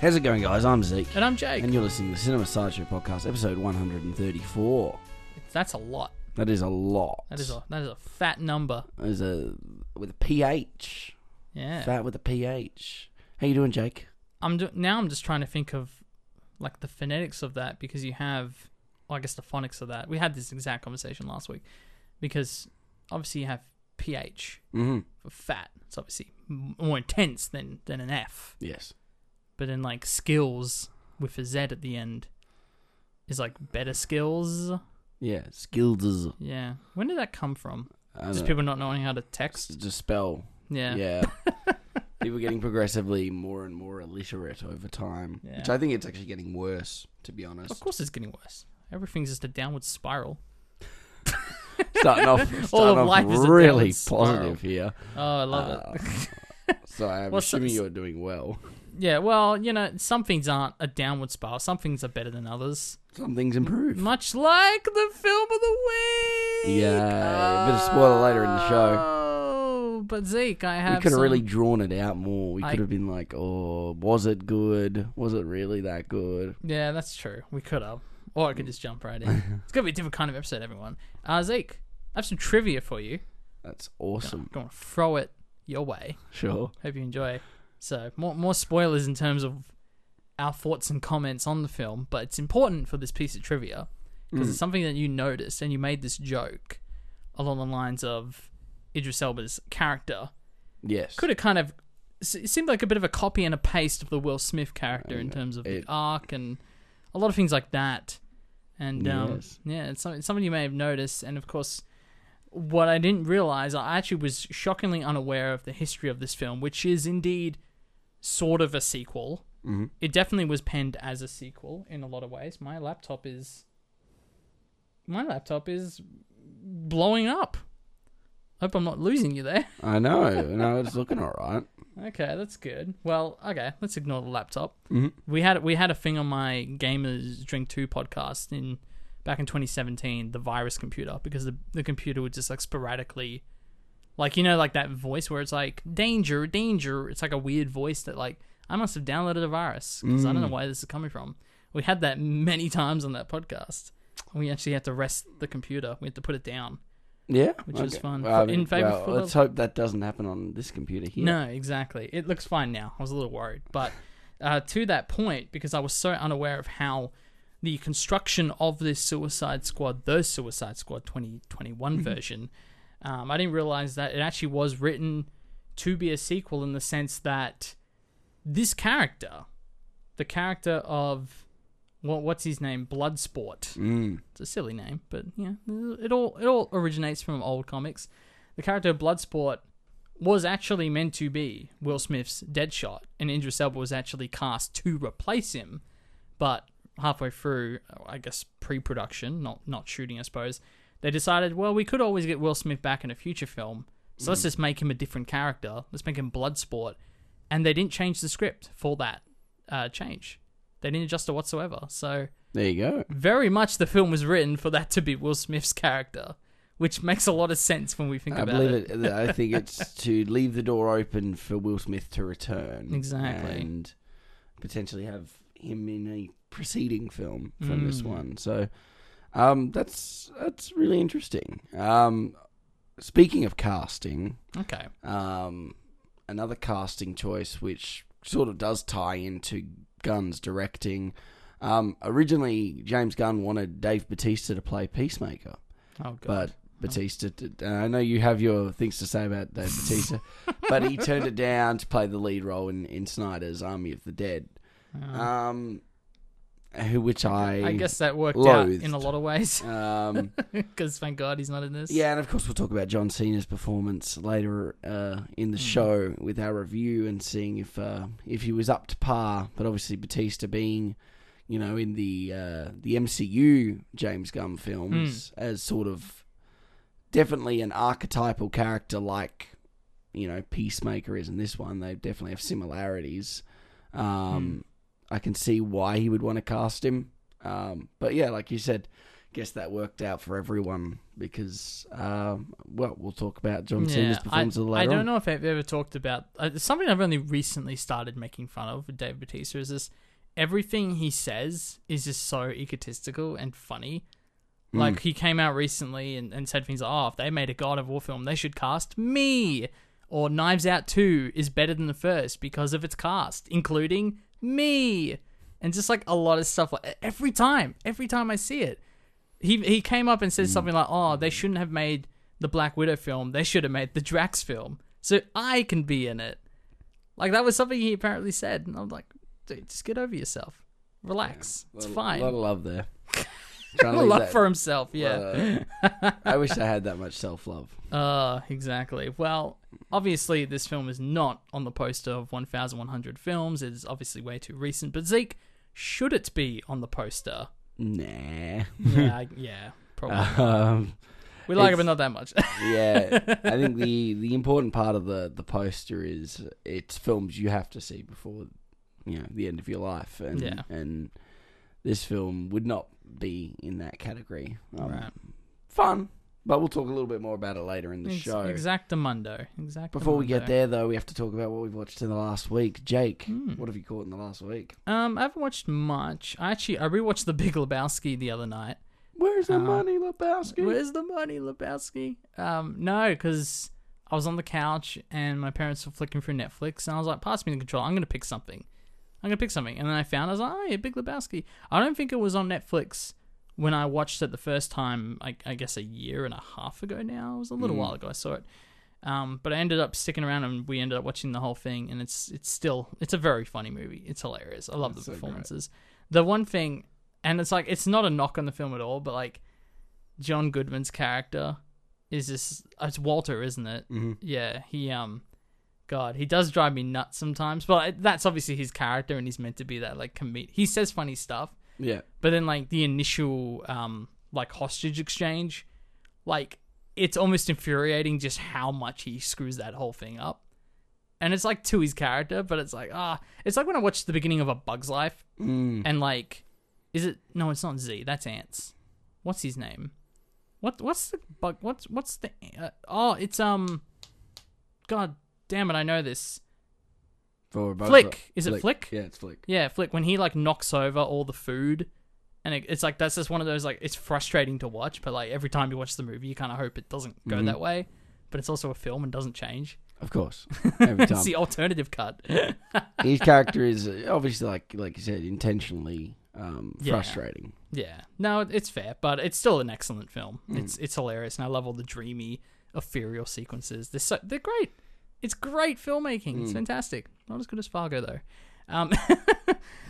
How's it going, guys? I'm Zeke. And I'm Jake. And you're listening to the Cinema Sideshow Podcast, episode 134. That's a lot. That is a lot. That is a fat number. With a PH. Yeah. Fat with a PH. How you doing, Jake? I'm just trying to think of, like, the phonetics of that, because you have... Well, I guess the phonics of that. We had this exact conversation last week, because obviously you have PH for fat. It's obviously more intense than an F. Yes. But then, like, skills with a Z at the end is, like, better skills. Yeah, skills. Yeah. When did that come from? Just people not knowing how to text? Just spell. Yeah. Yeah. People getting progressively more and more illiterate over time. Yeah. Which I think it's actually getting worse, to be honest. Of course it's getting worse. Everything's just a downward spiral. Starting off really positive here. Oh, I love it. So I'm assuming you're doing well. Yeah, well, you know, some things aren't a downward spiral. Some things are better than others. Some things improve. Much like the film of the week. Yeah, a bit of spoiler later in the show. But Zeke, we could have really drawn it out more. We could have been like, oh, was it good? Was it really that good? Yeah, that's true. We could have. Or I could just jump right in. It's going to be a different kind of episode, everyone. Zeke, I have some trivia for you. That's awesome. I'm going to throw it your way. Sure. Hope you enjoy. So, more spoilers in terms of our thoughts and comments on the film, but it's important for this piece of trivia because it's something that you noticed, and you made this joke along the lines of Idris Elba's character. Yes. Could have kind of... It seemed like a bit of a copy and a paste of the Will Smith character in terms of the arc and... A lot of things like that. And, yeah, it's something you may have noticed. And, of course, what I didn't realize, I actually was shockingly unaware of the history of this film, which is indeed sort of a sequel. Mm-hmm. It definitely was penned as a sequel in a lot of ways. My laptop is blowing up. Hope I'm not losing you there. I know. No, it's looking all right. Okay, that's good. Well, okay, let's ignore the laptop. Mm-hmm. We had a thing on my Gamers Drink 2 podcast back in 2017, the virus computer, because the computer would just, like, sporadically, like, you know, like that voice where it's like, danger, danger. It's like a weird voice that, like, I must have downloaded a virus because I don't know where this is coming from. We had that many times on that podcast. We actually had to rest the computer. We had to put it down. Yeah, which is fun. Well, let's hope that doesn't happen on this computer here. No, exactly. It looks fine now. I was a little worried, but to that point, because I was so unaware of how the construction of this Suicide Squad, the Suicide Squad 2021 version, I didn't realize that it actually was written to be a sequel in the sense that this character, the character of... Well, what's his name? Bloodsport. It's a silly name, but yeah, it all originates from old comics. The character of Bloodsport was actually meant to be Will Smith's Deadshot, and Idris Elba was actually cast to replace him. But halfway through, I guess pre-production, not shooting, I suppose, they decided, well, we could always get Will Smith back in a future film, so let's just make him a different character. Let's make him Bloodsport, and they didn't change the script for that change. They didn't adjust it whatsoever. So there you go. Very much the film was written for that to be Will Smith's character, which makes a lot of sense when we think about it. I think it's to leave the door open for Will Smith to return. Exactly. And potentially have him in a preceding film from this one. So that's really interesting. Speaking of casting. Okay. Another casting choice which sort of does tie into Gunn's directing. Originally, James Gunn wanted Dave Bautista to play Peacemaker. Oh, God. But Bautista... I know you have your things to say about Dave Bautista, but he turned it down to play the lead role in Snyder's Army of the Dead. Which I guess that worked out in a lot of ways. Because thank God he's not in this. Yeah, and of course we'll talk about John Cena's performance later in the show with our review and seeing if he was up to par. But obviously Batista being, you know, in the MCU James Gunn films as sort of definitely an archetypal character like, you know, Peacemaker is in this one. They definitely have similarities. I can see why he would want to cast him. But yeah, like you said, guess that worked out for everyone because, well, we'll talk about John Cena's performance a little later. I don't know if I've ever talked about something I've only recently started making fun of with Dave Bautista is this: everything he says is just so egotistical and funny. Like he came out recently and said things like, "Oh, if they made a God of War film, they should cast me." Or Knives Out 2 is better than the first because of its cast, including me. And just like a lot of stuff. Like every time I see it. He came up and said something like, "Oh, they shouldn't have made the Black Widow film. They should have made the Drax film, so I can be in it." Like that was something he apparently said, and I'm like, "Dude, just get over yourself. Relax. Yeah. It's fine." A lot of love there. Love that for himself. Yeah. I wish I had that much self-love. Exactly. Well, obviously this film is not on the poster of 1,100 films. It is obviously way too recent. But Zeke, should it be on the poster? Nah. yeah, probably. We like it, but not that much. Yeah, I think the important part of the poster is it's films you have to see before, you know, the end of your life, and this film would not be in that category. Right. Fun, but we'll talk a little bit more about it later in the show. Exactamundo. Before we get there, though, we have to talk about what we've watched in the last week. Jake, what have you caught in the last week? I haven't watched much. I rewatched The Big Lebowski the other night. Where's the money, Lebowski? Where's the money, Lebowski? No, because I was on the couch and my parents were flicking through Netflix and I was like, pass me the controller. I'm going to pick something. And then I found, I was like, oh yeah, Big Lebowski. I don't think it was on Netflix when I watched it the first time, I guess a year and a half ago now. It was a little while ago I saw it. But I ended up sticking around and we ended up watching the whole thing. And it's a very funny movie. It's hilarious. I love the performances. Great. The one thing, and it's like, it's not a knock on the film at all, but like John Goodman's character is this, it's Walter, isn't it? Mm-hmm. Yeah. He, God, he does drive me nuts sometimes, but that's obviously his character and he's meant to be that like comedic. He says funny stuff. Yeah. But then like the initial like hostage exchange, like it's almost infuriating just how much he screws that whole thing up. And it's like to his character, but it's like, it's like when I watched the beginning of A Bug's Life and like, it's not Z, that's Ants. What's his name? What's the bug? God damn it, I know this. Flick. Is it Flick? Yeah, it's Flick. Yeah, Flick. When he, like, knocks over all the food, and it's like, that's just one of those, like, it's frustrating to watch, but, like, every time you watch the movie, you kind of hope it doesn't go that way, but it's also a film and doesn't change. Of course. Every time. It's the alternative cut. His character is, obviously, like you said, intentionally frustrating. Yeah. No, it's fair, but it's still an excellent film. It's hilarious, and I love all the dreamy, ethereal sequences. They're great. It's great filmmaking. It's fantastic. Not as good as Fargo, though.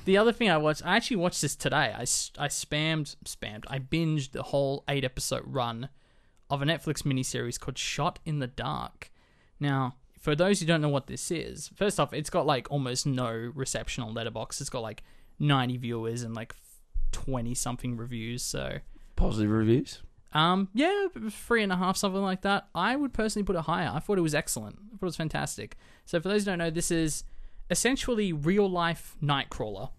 The other thing I actually watched this today. I binged the whole 8-episode run of a Netflix miniseries called Shot in the Dark. Now, for those who don't know what this is, first off, it's got like almost no reception on Letterboxd. It's got like 90 viewers and like 20-something reviews. So positive reviews? Yeah, 3.5, something like that. I would personally put it higher. I thought it was excellent. I thought it was fantastic. So for those who don't know, this is essentially real-life Nightcrawler.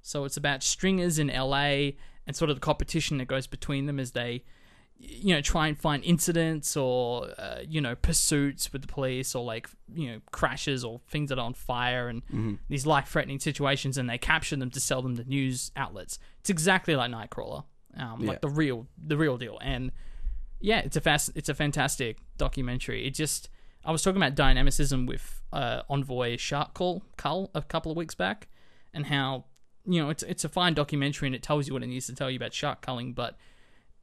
So it's about stringers in LA and sort of the competition that goes between them as they, you know, try and find incidents or, you know, pursuits with the police or, like, you know, crashes or things that are on fire and these life-threatening situations, and they capture them to sell them to news outlets. It's exactly like Nightcrawler. Like the real deal. And yeah, it's a fantastic documentary. I was talking about dynamicism with Envoy Shark Cull a couple of weeks back, and how, you know, it's a fine documentary and it tells you what it needs to tell you about shark culling, but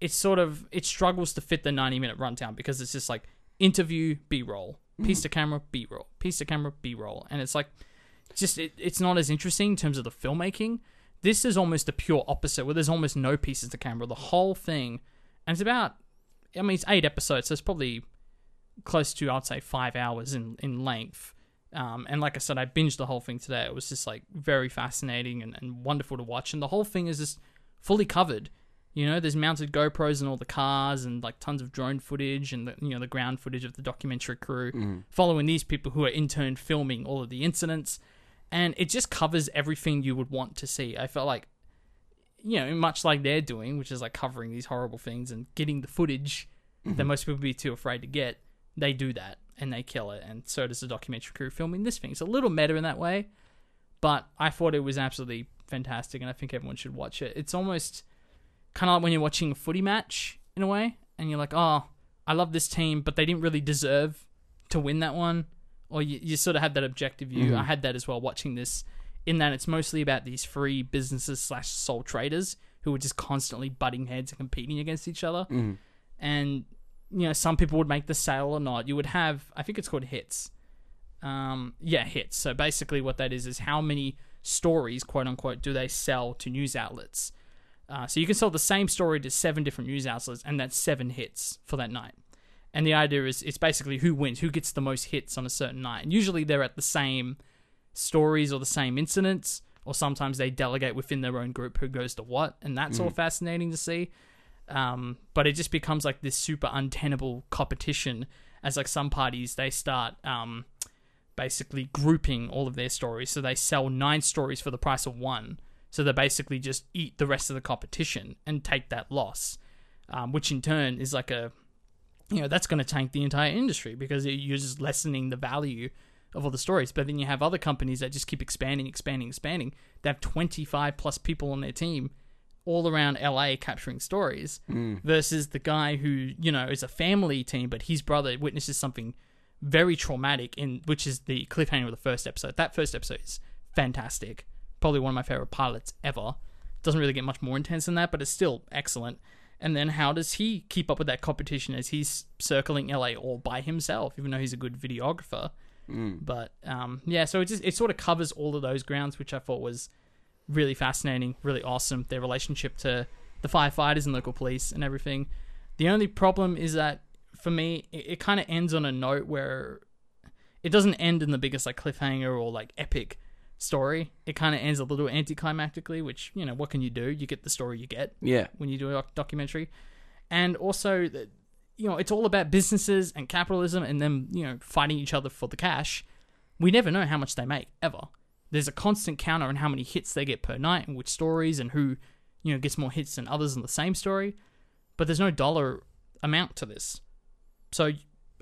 it struggles to fit the 90-minute rundown because it's just like interview, B-roll, piece to camera, B-roll, piece to camera, B-roll, and it's like just it's not as interesting in terms of the filmmaking. This is almost the pure opposite, where there's almost no pieces to camera. The whole thing, and it's about, I mean, it's 8 episodes, so it's probably close to, I'd say, 5 hours in length. And like I said, I binged the whole thing today. It was just, like, very fascinating and wonderful to watch. And the whole thing is just fully covered. You know, there's mounted GoPros in all the cars and, like, tons of drone footage and, the ground footage of the documentary crew following these people who are, in turn, filming all of the incidents. And it just covers everything you would want to see. I felt like, you know, much like they're doing, which is like covering these horrible things and getting the footage that most people would be too afraid to get, they do that and they kill it. And so does the documentary crew filming this thing. It's a little meta in that way, but I thought it was absolutely fantastic and I think everyone should watch it. It's almost kind of like when you're watching a footy match in a way and you're like, oh, I love this team, but they didn't really deserve to win that one. Or you sort of have that objective view. I had that as well watching this, in that it's mostly about these free businesses / sole traders who are just constantly butting heads and competing against each other. And, you know, some people would make the sale or not. You would have, I think it's called hits. Hits. So basically what that is how many stories, quote unquote, do they sell to news outlets? So you can sell the same story to 7 different news outlets, and that's 7 hits for that night. And the idea is it's basically who wins, who gets the most hits on a certain night. And usually they're at the same stories or the same incidents, or sometimes they delegate within their own group who goes to what, and that's all fascinating to see. But it just becomes like this super untenable competition as like some parties, they start basically grouping all of their stories. So they sell 9 stories for the price of 1. So they basically just eat the rest of the competition and take that loss, which in turn is like a, you know, that's going to tank the entire industry because you're just lessening the value of all the stories. But then you have other companies that just keep expanding. They have 25 plus people on their team all around LA capturing stories versus the guy who, you know, is a family team, but his brother witnesses something very traumatic, which is the cliffhanger of the first episode. That first episode is fantastic. Probably one of my favorite pilots ever. Doesn't really get much more intense than that, but it's still excellent. And then how does he keep up with that competition as he's circling LA all by himself, even though he's a good videographer? But so it sort of covers all of those grounds, which I thought was really fascinating, really awesome. Their relationship to the firefighters and local police and everything. The only problem is that for me, it kind of ends on a note where it doesn't end in the biggest like cliffhanger or like epic story. It kind of ends a little anticlimactically, which, you know, what can you do? You get the story you get when you do a documentary. And also, you know, it's all about businesses and capitalism and them, you know, fighting each other for the cash. We never know how much they make, ever. There's a constant counter on how many hits they get per night and which stories and who, you know, gets more hits than others in the same story. But there's no dollar amount to this. So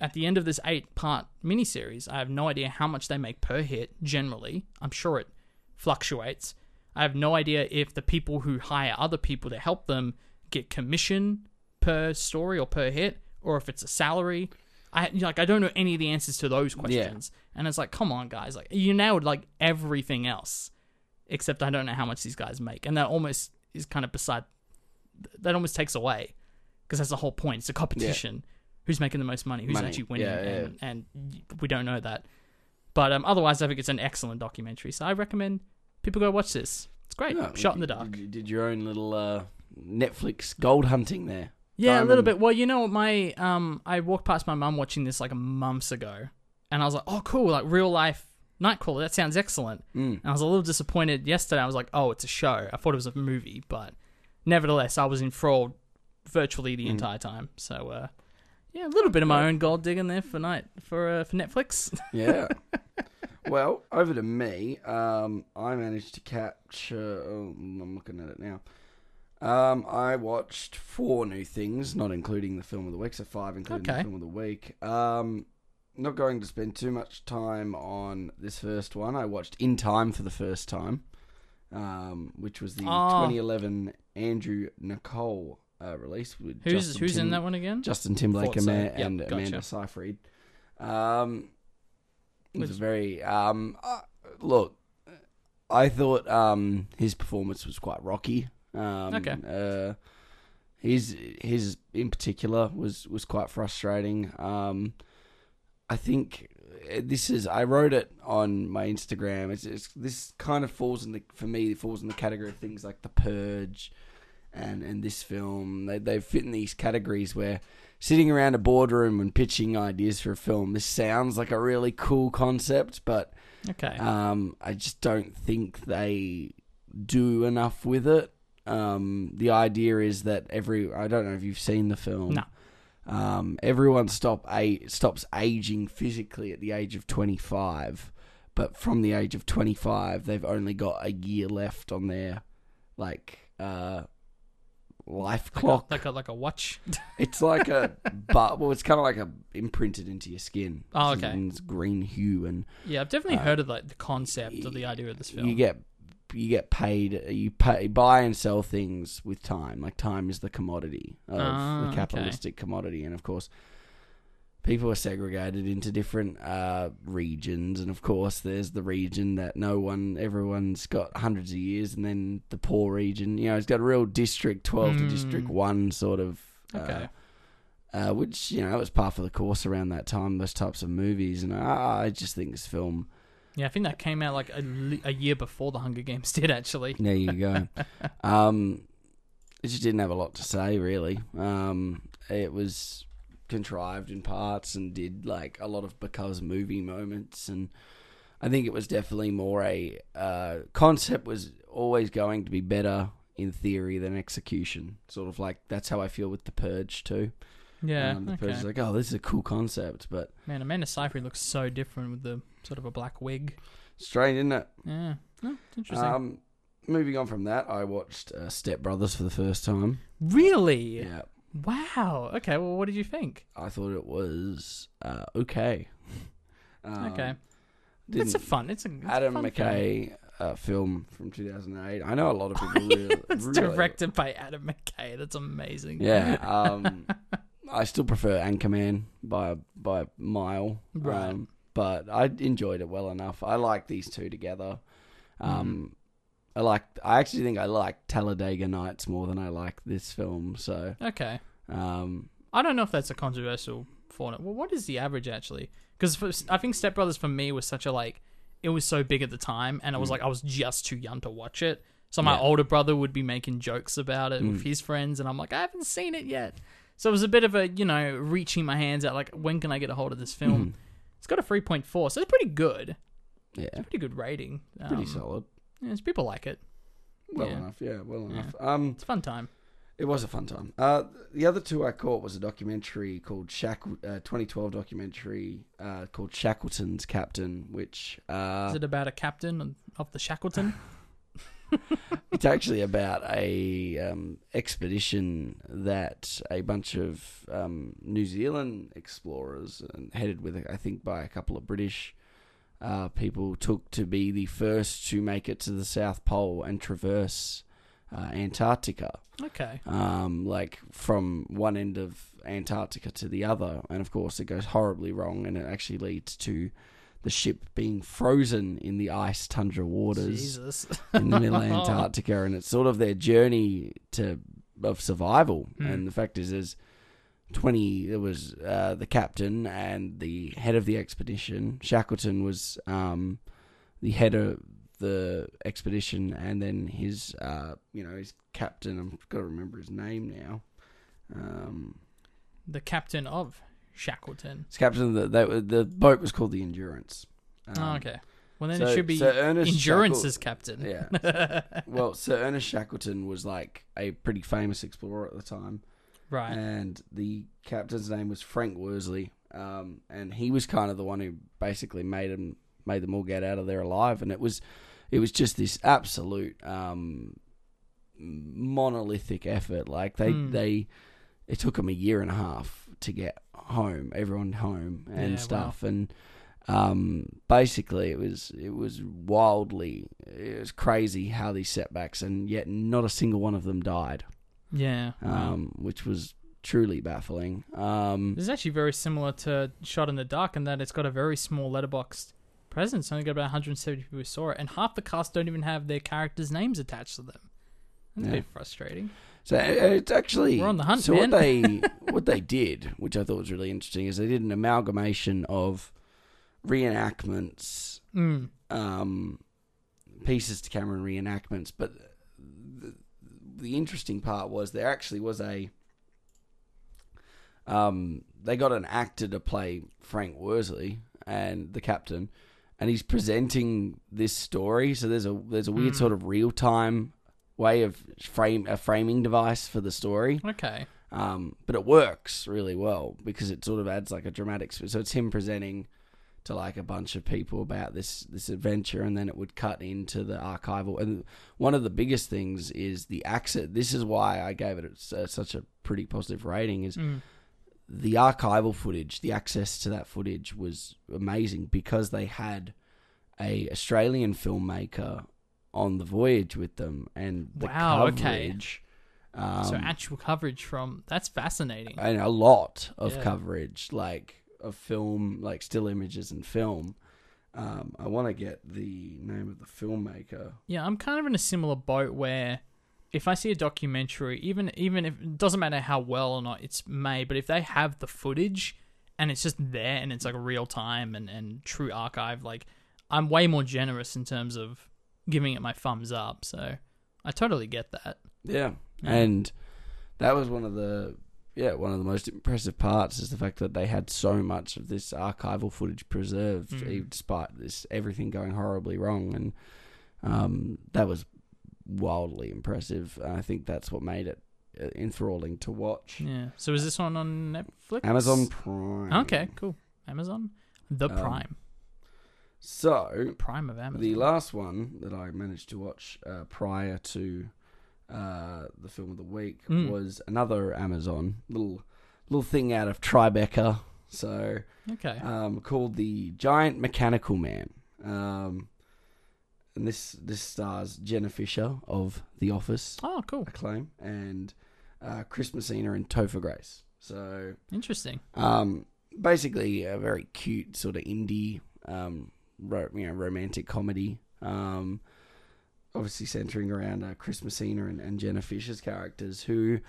at the end of this 8-part miniseries, I have no idea how much they make per hit, generally. I'm sure it fluctuates. I have no idea if the people who hire other people to help them get commission per story or per hit, or if it's a salary. I don't know any of the answers to those questions. Yeah. And it's like, come on, guys. Like, you nailed, like, everything else, except I don't know how much these guys make. And that almost is kind of that almost takes away, because that's the whole point. It's a competition. Yeah. Who's making the most money, actually winning, and we don't know that. But otherwise, I think it's an excellent documentary, so I recommend people go watch this. It's great. Yeah, Shot in the Dark. You did your own little Netflix gold hunting there. Yeah, a little bit. Well, you know, my I walked past my mum watching this like months ago, and I was like, oh, cool, like real life Nightcrawler, that sounds excellent. And I was a little disappointed yesterday. I was like, oh, it's a show. I thought it was a movie, but nevertheless, I was enthralled virtually the entire time, so... yeah, a little bit of my own gold digging there for Netflix. Yeah. Well, over to me. I managed to capture... Oh, I'm looking at it now. I watched 4 new things, not including the film of the week, so 5 including the film of the week. Not going to spend too much time on this first one. I watched In Time for the first time, which was the 2011 Andrew Nicole release with who's in that one again? Justin Timberlake and Amanda Seyfried. It was very look, I thought his performance was quite rocky. His in particular was quite frustrating. I think this is... I wrote it on my Instagram. It's this kind of falls in the category of things like The Purge. And this film, they fit in these categories where sitting around a boardroom and pitching ideas for a film, this sounds like a really cool concept, but I just don't think they do enough with it. The idea is that I don't know if you've seen the film. No. Everyone stops aging physically at the age of 25, but from the age of 25, they've only got a year left on their like life clock, like a watch. It's like a it's kind of like a imprinted into your skin. Oh, okay. And it's green hue, and yeah, I've definitely heard of like the concept or the idea of this film. You get paid. You pay, buy and sell things with time. Like time is the commodity of the capitalistic commodity, and of course, people are segregated into different regions. And of course, there's the region that everyone's got hundreds of years, and then the poor region. You know, it's got a real District 12 to District 1 sort of. Which, you know, it was par for the course around that time. Those types of movies, and I just think this film. Yeah, I think that came out like a year before The Hunger Games did, actually. There you go. It just didn't have a lot to say, really. It was contrived in parts and did like a lot of because movie moments. And I think it was definitely more a concept was always going to be better in theory than execution. Sort of like that's how I feel with The Purge too. Yeah, the person's like, oh, this is a cool concept, but man, Amanda Seyfried looks so different with the sort of a black wig. Strange, isn't it? Yeah, oh, it's interesting. Moving on from that, I watched Step Brothers for the first time. Really? Yeah. Wow. Okay. Well, what did you think? I thought it was okay. Okay. It's a fun. It's a Adam McKay film. Film from 2008. I know a lot of people really... It's directed by Adam McKay. That's amazing. Yeah. I still prefer Anchorman by a mile. Right. But I enjoyed it well enough. I like these two together. I actually think I like Talladega Nights more than I like this film. So okay. I don't know if that's a controversial format. Well, what is the average actually? Because I think Step Brothers for me was such a like... It was so big at the time, and I was like, I was just too young to watch it. So my older brother would be making jokes about it with his friends, and I'm like, I haven't seen it yet. So it was a bit of a, you know, reaching my hands out, like, when can I get a hold of this film? It's got a 3.4, so it's pretty good. Yeah. It's a pretty good rating. Pretty solid. Yeah, people like it. Well enough. It's a fun time. It was a fun time. The other two I caught was a documentary called 2012 documentary called Shackleton's Captain, which... Is it about a captain of the Shackleton? It's actually about a expedition that a bunch of New Zealand explorers, headed with, I think, by a couple of British people, took to be the first to make it to the South Pole and traverse... Antarctica. Okay. Like from one end of Antarctica to the other, and of course it goes horribly wrong, and it actually leads to the ship being frozen in the ice tundra waters in the middle of Antarctica, and it's sort of their journey of survival. And the fact is the captain and the head of the expedition. Shackleton was the head of the expedition, and then his his captain, I've got to remember his name now, the captain of Shackleton. It's captain of the boat was called the Endurance. Well, then it should be Endurance's captain. Yeah. Well, Sir Ernest Shackleton was like a pretty famous explorer at the time, right? And the captain's name was Frank Worsley, and he was kind of the one who basically made them all get out of there alive. And it was just this absolute monolithic effort. Like it took them a year and a half to get home, everyone home and stuff. Wow. And basically it was crazy how these setbacks, and yet not a single one of them died. Yeah. Which was truly baffling. This is actually very similar to Shot in the Dark in that it's got a very small letterboxed presence. Only got about 170 people who saw it, and half the cast don't even have their characters' names attached to them. That's a bit frustrating. So it's actually we're on the hunt. So man. what they did, which I thought was really interesting, is they did an amalgamation of reenactments, pieces to camera and reenactments. But the interesting part was there actually was a. They got an actor to play Frank Worsley and the captain. And he's presenting this story, so there's a weird sort of real time way of framing device for the story. Okay, but it works really well because it sort of adds like a dramatic. So it's him presenting to like a bunch of people about this adventure, and then it would cut into the archival. And one of the biggest things is the access. This is why I gave it such a pretty positive rating, is the archival footage, the access to that footage was amazing, because they had a Australian filmmaker on the voyage with them, and the coverage. Okay. So actual coverage from, that's fascinating. And a lot of coverage, like, of film, like still images and film. I want to get the name of the filmmaker. Yeah, I'm kind of in a similar boat where if I see a documentary, even if it doesn't matter how well or not it's made, but if they have the footage and it's just there and it's like real time and true archive, like, I'm way more generous in terms of giving it my thumbs up. So I totally get that. Yeah. And that was one of the most impressive parts, is the fact that they had so much of this archival footage preserved, even despite everything going horribly wrong. And that was wildly impressive. I think that's what made it enthralling to watch. Yeah. So is this one on Netflix? Amazon Prime. Okay, cool. Amazon. The Prime. So the Prime of Amazon. The last one that I managed to watch prior to the film of the week was another Amazon little thing out of Tribeca, so called The Giant Mechanical Man, and this stars Jenna Fischer of The Office, acclaim, and Chris Messina and Topher Grace. So interesting. Basically a very cute sort of indie, romantic comedy. Obviously centering around Chris Messina and Jenna Fischer's characters, who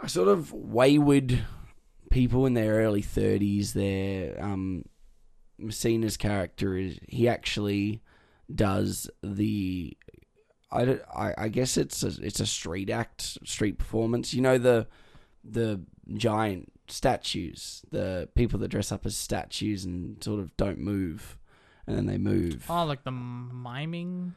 are sort of wayward people in their early 30s. Messina's character is, he actually does the, I guess it's a street performance. You know, the giant statues, the people that dress up as statues and sort of don't move, and then they move. Oh, like the miming?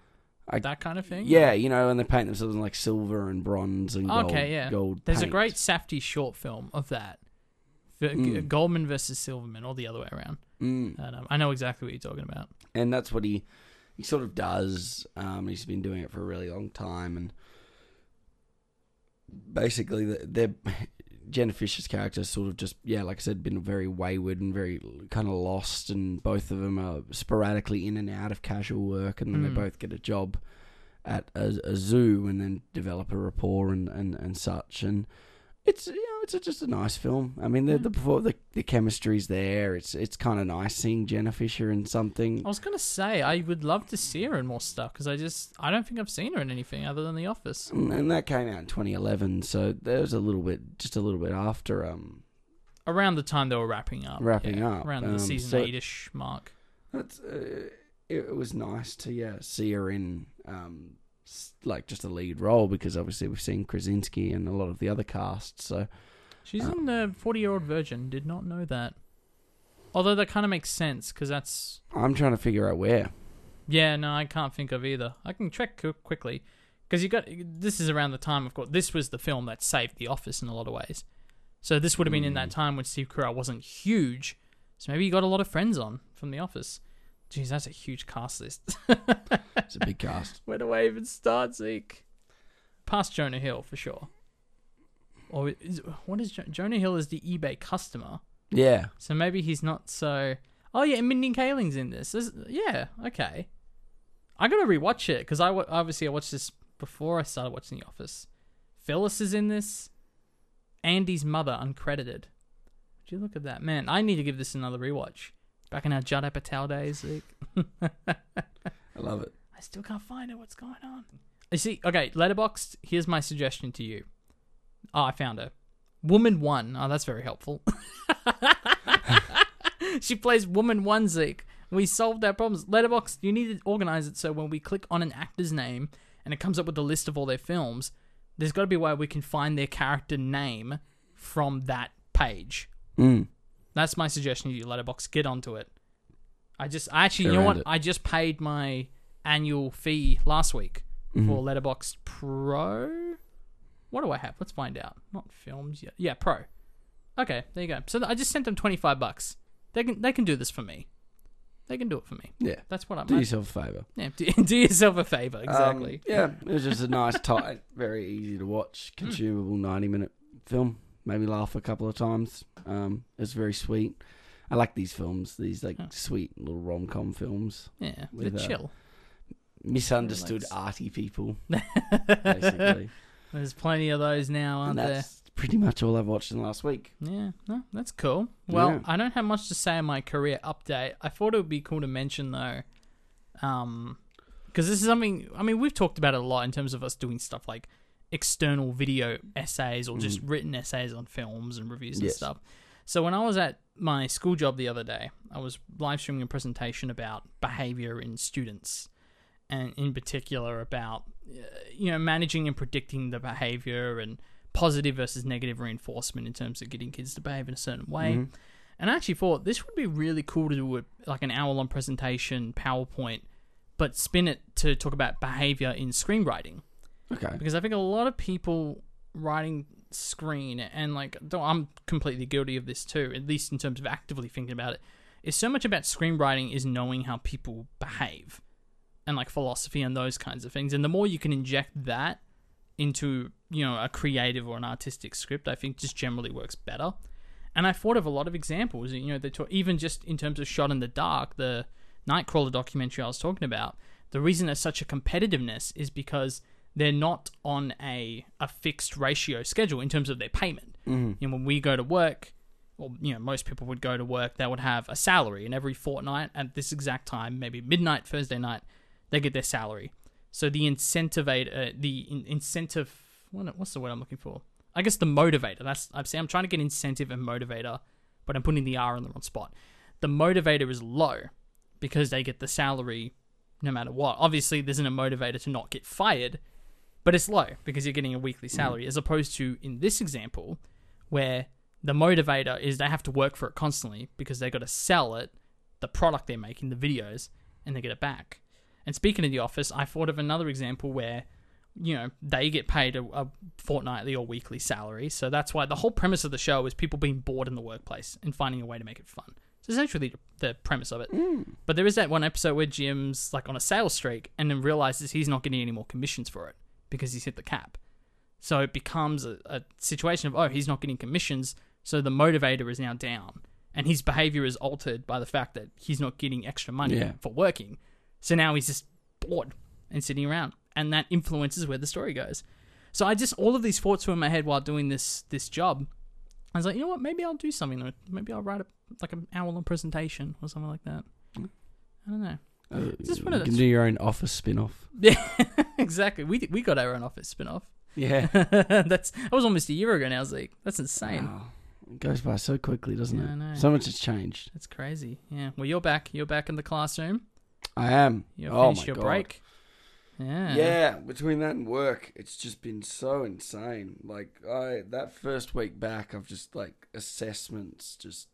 That kind of thing? Yeah, you know, and they paint themselves in like silver and bronze and gold. Okay, yeah. Gold There's paint. A great Safdie short film of that. Goldman versus Silverman, or the other way around. And, I know exactly what you're talking about. And that's what he sort of does. He's been doing it for a really long time. And basically, Jenna Fischer's character sort of just, like I said, been very wayward and very kind of lost, and both of them are sporadically in and out of casual work, and then they both get a job at a zoo and then develop a rapport and such. And it's, you know, it's just a nice film. I mean, the chemistry's there. It's kind of nice seeing Jenna Fischer in something. I was going to say, I would love to see her in more stuff, because I don't think I've seen her in anything other than The Office. And that came out in 2011, so there's a little bit after. Around the time they were wrapping up. Around the season 8-ish mark. It was nice to see her in like just a lead role, because obviously we've seen Krasinski and a lot of the other cast. So she's in the 40-Year-Old Virgin. Did not know that. Although that kind of makes sense, because that's, I'm trying to figure out where. Yeah, no, I can't think of either. I can check quickly, because this is around the time, of course. This was the film that saved The Office in a lot of ways. So this would have been in that time when Steve Carell wasn't huge. So maybe he got a lot of friends on from The Office. Jeez, that's a huge cast list. It's a big cast. Where do I even start, Zeke? Past Jonah Hill, for sure. Or Jonah Hill is the eBay customer. Yeah. So maybe he's not so... Oh, yeah, and Mindy Kaling's in this. Yeah, okay. I got to rewatch it, because obviously I watched this before I started watching The Office. Phyllis is in this. Andy's mother, uncredited. Would you look at that? Man, I need to give this another rewatch. Back in our Judd Apatow days, Zeke. I love it. I still can't find it. What's going on? You see, okay, Letterboxd, here's my suggestion to you. Oh, I found her. Woman 1. Oh, that's very helpful. She plays Woman 1, Zeke. We solved our problems. Letterboxd, you need to organize it so when we click on an actor's name and it comes up with a list of all their films, there's got to be a way we can find their character name from that page. That's my suggestion to you, Letterboxd. Get onto it. You know what? I just paid my annual fee last week for Letterboxd Pro. What do I have? Let's find out. Not films yet. Yeah, Pro. Okay, there you go. So I just sent them $25. They can do this for me. they can do it for me. Yeah. That's what I'm... Do yourself a favour. Yeah, do yourself a favour, exactly. Yeah, it was just a nice, tight, very easy to watch, consumable 90-minute film. Made me laugh a couple of times. It was very sweet. I like these films, these like sweet little rom-com films. Yeah, with they're chill. Misunderstood arty people, basically. There's plenty of those now, aren't there? That's pretty much all I've watched in the last week. Yeah, no, that's cool. Well, yeah. I don't have much to say on my career update. I thought it would be cool to mention, though, because this is something, I mean, we've talked about it a lot in terms of us doing stuff like external video essays or just written essays on films and reviews and stuff. So when I was at my school job the other day, I was live streaming a presentation about behavior in students, and in particular about, you know, managing and predicting the behavior and positive versus negative reinforcement in terms of getting kids to behave in a certain way. Mm-hmm. And I actually thought this would be really cool to do like an hour long presentation, PowerPoint, but spin it to talk about behavior in screenwriting. Okay. Because I think a lot of people writing screen, and like I'm completely guilty of this too, at least in terms of actively thinking about it, is so much about screenwriting is knowing how people behave and like philosophy and those kinds of things. And the more you can inject that into, you know, a creative or an artistic script, I think just generally works better. And I thought of a lot of examples, you know, they talk, even just in terms of Shot in the Dark, the Nightcrawler documentary I was talking about, the reason there's such a competitiveness is because they're not on a fixed ratio schedule in terms of their payment. Mm-hmm. You know, when we go to work, or, you know, most people would go to work, they would have a salary, and every fortnight at this exact time, maybe midnight, Thursday night, they get their salary. So the motivator. I'm trying to get incentive and motivator, but I'm putting the R in the wrong spot. The motivator is low because they get the salary no matter what. Obviously, there's a motivator to not get fired, but it's low because you're getting a weekly salary, as opposed to in this example where the motivator is they have to work for it constantly because they got to sell it, the product they're making, the videos, and they get it back. And speaking of The Office, I thought of another example where, you know, they get paid a fortnightly or weekly salary. So that's why the whole premise of the show is people being bored in the workplace and finding a way to make it fun. So essentially the premise of it. Mm. But there is that one episode where Jim's like on a sales streak and then realizes he's not getting any more commissions for it because he's hit the cap. So it becomes a situation of, oh, he's not getting commissions. So the motivator is now down, and his behavior is altered by the fact that he's not getting extra money for working. So now he's just bored and sitting around, and that influences where the story goes. So I just, all of these thoughts were in my head while doing this job. I was like, you know what? Maybe I'll do something. Maybe I'll write like an hour-long presentation or something like that. I don't know. You can do your own Office spin-off. Yeah, exactly. We got our own Office spin-off. Yeah. That was almost a year ago now. I was like, that's insane. Wow. It goes by so quickly, doesn't it? I know. So much has changed. It's crazy. Yeah. Well, you're back. You're back in the classroom. I am. You've finished your break. Yeah. Yeah, between that and work, it's just been so insane. Like, that first week back, I've just, like, assessments just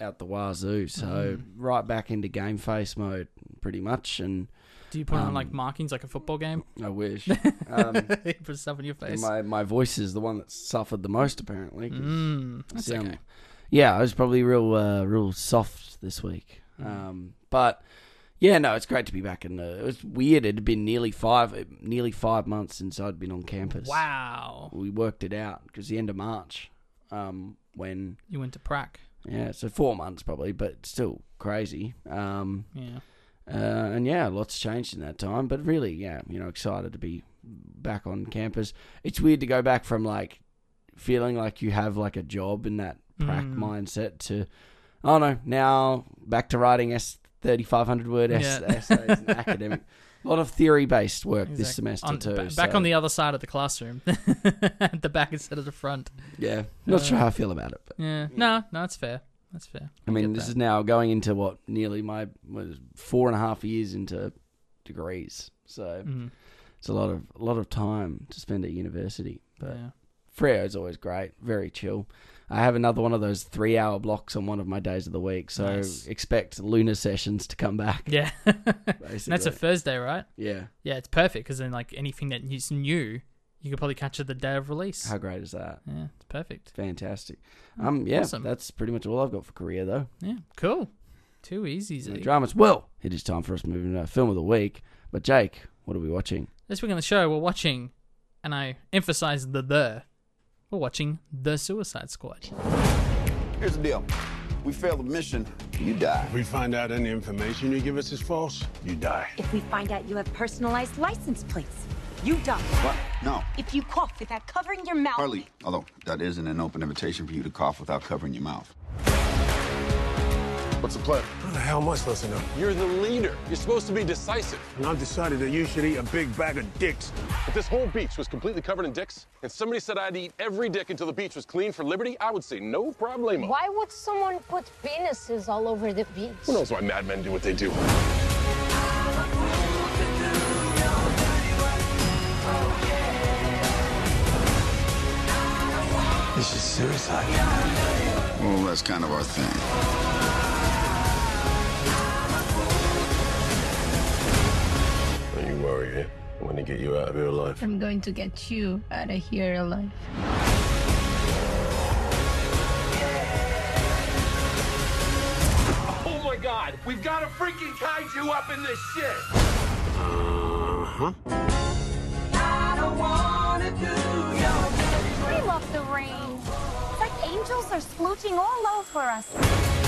out the wazoo. So, right back into game face mode, pretty much. And do you put on, like, markings like a football game? I wish. You put stuff in your face. My voice is the one that suffered the most, apparently. That's okay. Yeah, I was probably real soft this week. But... yeah, no, it's great to be back in the... It was weird. It had been nearly five months since I'd been on campus. Wow. We worked it out because the end of March when... You went to Prac. Yeah, so 4 months probably, but still crazy. And yeah, lots changed in that time, but really, yeah, you know, excited to be back on campus. It's weird to go back from like feeling like you have like a job in that Prac mindset to, oh no, now back to writing 3,500 word essays and academic. A lot of theory-based work this semester too. Back on the other side of the classroom. At the back instead of the front. Yeah. Not sure how I feel about it. But, yeah. No, it's fair. That's fair. I mean, this is now going into what, nearly 4.5 years into degrees. So it's a lot of time to spend at university. But Freo is always great. Very chill. I have another one of those 3-hour blocks on one of my days of the week, so expect lunar sessions to come back. Yeah, that's a Thursday, right? Yeah, yeah, it's perfect because then like anything that is new, you could probably catch it the day of release. How great is that? Yeah, it's perfect, fantastic. Awesome. That's pretty much all I've got for career though. Yeah, cool. Too easy, Zeke. The dramas. Well, it is time for us moving to Film of the Week. But Jake, what are we watching? This week on the show, we're watching, and I emphasize the, we're watching The Suicide Squad. Here's the deal. We fail the mission, you die. If we find out any information you give us is false, you die. If we find out you have personalized license plates, you die. What? No. If you cough without covering your mouth... Harley, although that isn't an open invitation for you to cough without covering your mouth. What's the plan? How the hell am I supposed to know? You're the leader. You're supposed to be decisive. And I've decided that you should eat a big bag of dicks. If this whole beach was completely covered in dicks, and somebody said I'd eat every dick until the beach was clean for liberty, I would say no problemo. Why would someone put penises all over the beach? Who knows why madmen do what they do? This is suicide. Well, that's kind of our thing. I'm going to get you out of here alive. I'm going to get you out of here alive. Oh my God! We've got a freaking kaiju up in this shit! Uh-huh. I don't want to do your... We love the rain. It's like angels are splooching all over us.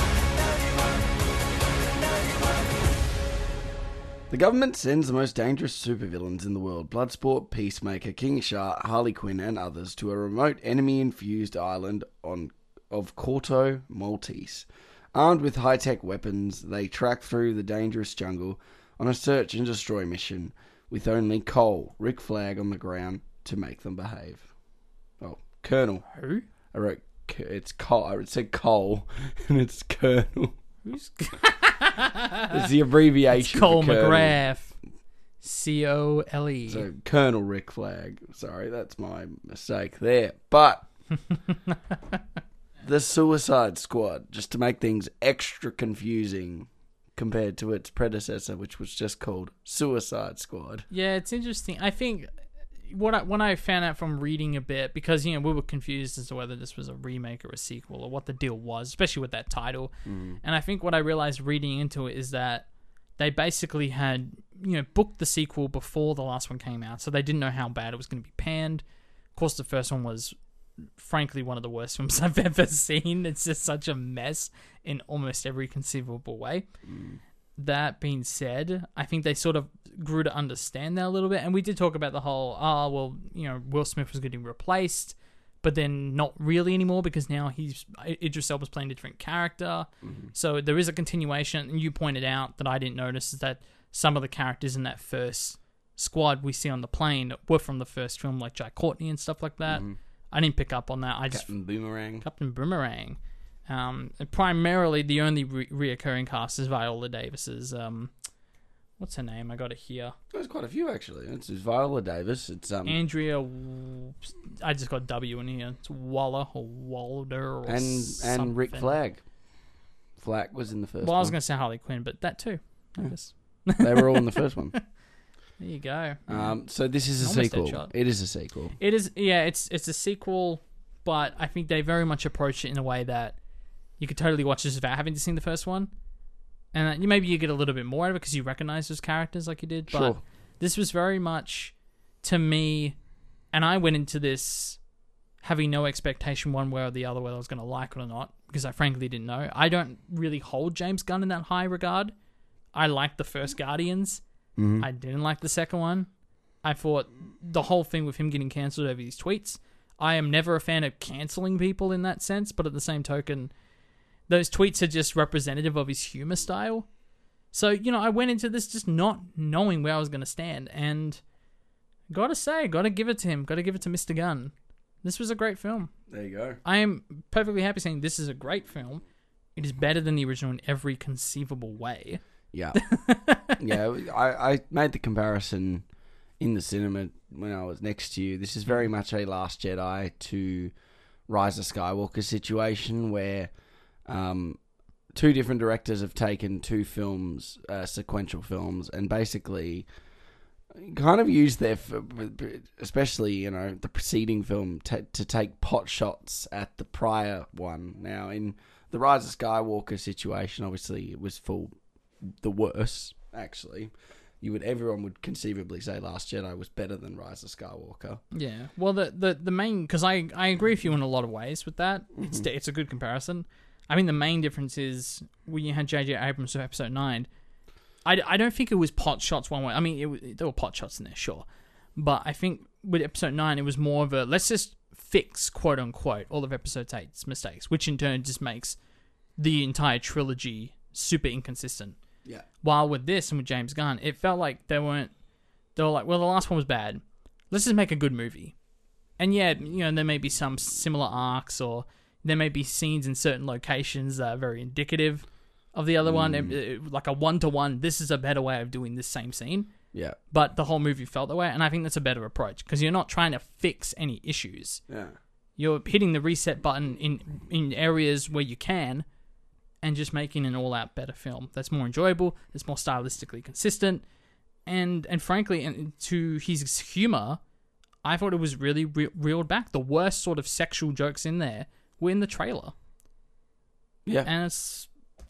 The government sends the most dangerous supervillains in the world, Bloodsport, Peacemaker, King Shark, Harley Quinn and others, to a remote enemy-infused island of Corto Maltese. Armed with high-tech weapons, they track through the dangerous jungle on a search and destroy mission with only Cole, Rick Flag, on the ground to make them behave. Oh, Colonel. Who? I wrote, it's Cole. I said Cole, and it's Colonel. Who's... It's the abbreviation. It's Cole McGrath. Cole. So Colonel Rick Flag. Sorry, that's my mistake there. But The Suicide Squad, just to make things extra confusing compared to its predecessor, which was just called Suicide Squad. Yeah, it's interesting. I think when I found out from reading a bit, because we were confused as to whether this was a remake or a sequel or what the deal was, especially with that title. And I think what I realized reading into it is that they basically had booked the sequel before the last one came out, so they didn't know how bad it was going to be panned. Of course, the first one was frankly one of the worst films I've ever seen. It's just such a mess in almost every conceivable way. That being said, I think they sort of grew to understand that a little bit. And we did talk about the whole, Will Smith was getting replaced, but then not really anymore, because now Idris Elba's playing a different character. So there is a continuation. And you pointed out that I didn't notice is that some of the characters in that first squad we see on the plane were from the first film, like Jai Courtney and stuff like that. I didn't pick up on that. Captain Boomerang. Primarily the only reoccurring cast is Viola Davis's, what's her name? I got it here. There's quite a few, actually. It's Viola Davis. It's, Andrea, I just got W in here. It's Waller or Walder or something. And Rick Flag. Flag was in the first one. Well, I was going to say Harley Quinn, but that too. Yeah. They were all in the first one. There you go. So this is a sequel. It is a sequel. It is, yeah, it's a sequel, but I think they very much approach it in a way that you could totally watch this without having to see the first one. And maybe you get a little bit more out of it because you recognize those characters like you did. But this was very much, to me, and I went into this having no expectation one way or the other whether I was going to like it or not, because I frankly didn't know. I don't really hold James Gunn in that high regard. I liked the first Guardians. I didn't like the second one. I thought the whole thing with him getting cancelled over these tweets. I am never a fan of cancelling people in that sense, but at the same token... those tweets are just representative of his humor style. So, I went into this just not knowing where I was going to stand. And gotta give it to him. Gotta give it to Mr. Gunn. This was a great film. There you go. I am perfectly happy saying this is a great film. It is better than the original in every conceivable way. Yeah. I made the comparison in the cinema when I was next to you. This is very much a Last Jedi to Rise of Skywalker situation where... two different directors have taken two films, sequential films, and basically kind of used their, especially, you know, the preceding film to take pot shots at the prior one. Now, in the Rise of Skywalker situation, obviously, it was for the worse, actually. Everyone would conceivably say Last Jedi was better than Rise of Skywalker. Yeah. Well, the main... Because I agree with you in a lot of ways with that. Mm-hmm. It's a good comparison. I mean, the main difference is when you had J.J. Abrams for Episode 9, I don't think it was pot shots one way. I mean, there were pot shots in there, sure. But I think with Episode 9, it was more of a, let's just fix, quote-unquote, all of Episode 8's mistakes, which in turn just makes the entire trilogy super inconsistent. Yeah. While with this and with James Gunn, it felt like they were like, well, the last one was bad. Let's just make a good movie. And yeah, you know, there may be some similar arcs, or there may be scenes in certain locations that are very indicative of the other one. It, like a 1-to-1, this is a better way of doing this same scene. Yeah. But the whole movie felt that way, and I think that's a better approach, because you're not trying to fix any issues. Yeah. You're hitting the reset button in areas where you can, and just making an all-out better film that's more enjoyable, that's more stylistically consistent, and frankly, and to his humor, I thought it was really reeled back. The worst sort of sexual jokes in there were in the trailer. Yeah, and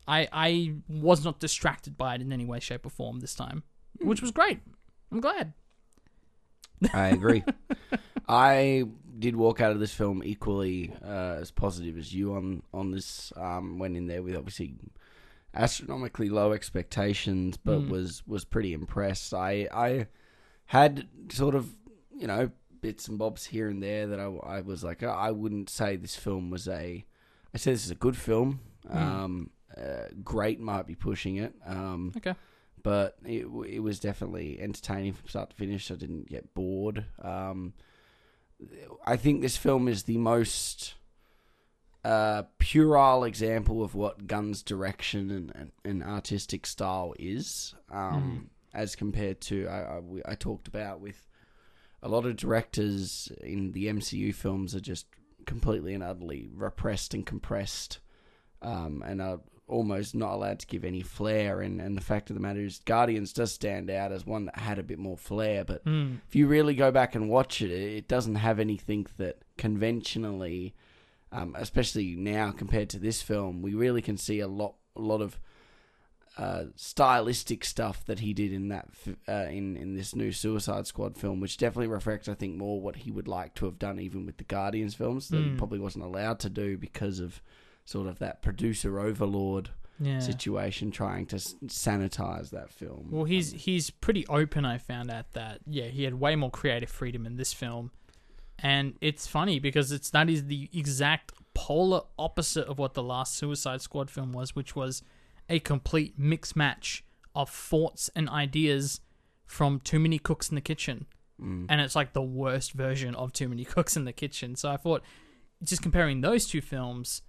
I was not distracted by it in any way, shape, or form this time, which was great. I'm glad. I agree. I did walk out of this film equally as positive as you on this. Went in there with obviously astronomically low expectations, but was pretty impressed. I had sort of, you know, bits and bobs here and there that I was like, I wouldn't say this film was a... I said this is a good film. Great might be pushing it. Okay. But it was definitely entertaining from start to finish. I didn't get bored. I think this film is the most puerile example of what Gunn's direction and artistic style is, as compared to I talked about with a lot of directors in the MCU films are just completely and utterly repressed and compressed, and are almost not allowed to give any flair, and the fact of the matter is Guardians does stand out as one that had a bit more flair, but if you really go back and watch it, it doesn't have anything that conventionally, especially now compared to this film, we really can see a lot of stylistic stuff that he did in that in this new Suicide Squad film, which definitely reflects, I think, more what he would like to have done even with the Guardians films that he probably wasn't allowed to do because of sort of that producer overlord situation, trying to sanitize that film. Well, he's pretty open, I found out that. Yeah, he had way more creative freedom in this film. And it's funny because that is the exact polar opposite of what the last Suicide Squad film was, which was a complete mix-match of thoughts and ideas from Too Many Cooks in the Kitchen. And it's like the worst version of Too Many Cooks in the Kitchen. So I thought, just comparing those two films...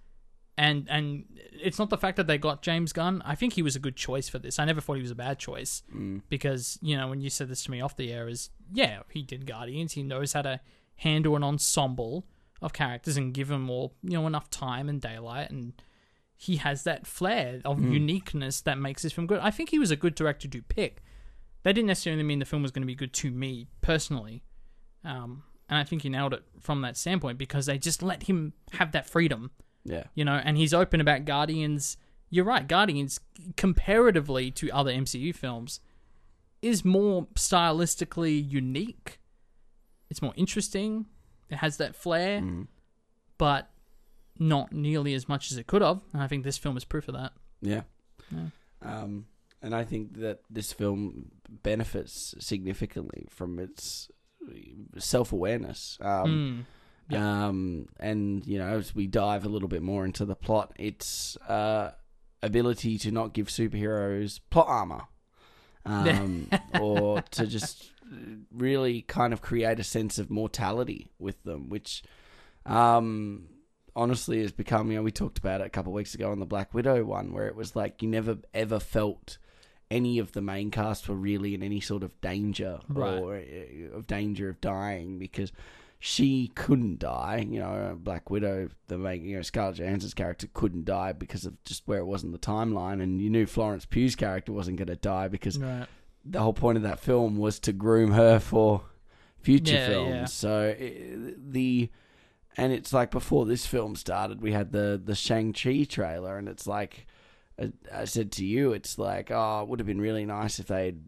And it's not the fact that they got James Gunn. I think he was a good choice for this. I never thought he was a bad choice because, you know, when you said this to me off the air is, yeah, he did Guardians. He knows how to handle an ensemble of characters and give them all, you know, enough time and daylight. And he has that flair of uniqueness that makes this film good. I think he was a good director to pick. That didn't necessarily mean the film was going to be good to me personally. And I think he nailed it from that standpoint because they just let him have that freedom. Yeah. You know, and he's open about Guardians. You're right, Guardians, comparatively to other MCU films, is more stylistically unique. It's more interesting. It has that flair, but not nearly as much as it could have. And I think this film is proof of that. Yeah. And I think that this film benefits significantly from its self-awareness. And, you know, as we dive a little bit more into the plot, its ability to not give superheroes plot armor or to just really kind of create a sense of mortality with them, which honestly has become, you know, we talked about it a couple of weeks ago on the Black Widow one, where it was like you never ever felt any of the main cast were really in any sort of danger or of danger of dying because... She couldn't die, you know. Black Widow, Scarlett Johansson's character couldn't die because of just where it was in the timeline, and you knew Florence Pugh's character wasn't going to die because the whole point of that film was to groom her for future films. Yeah. So and it's like before this film started, we had the Shang-Chi trailer, and it's like I said to you, it's like, oh, it would have been really nice if they'd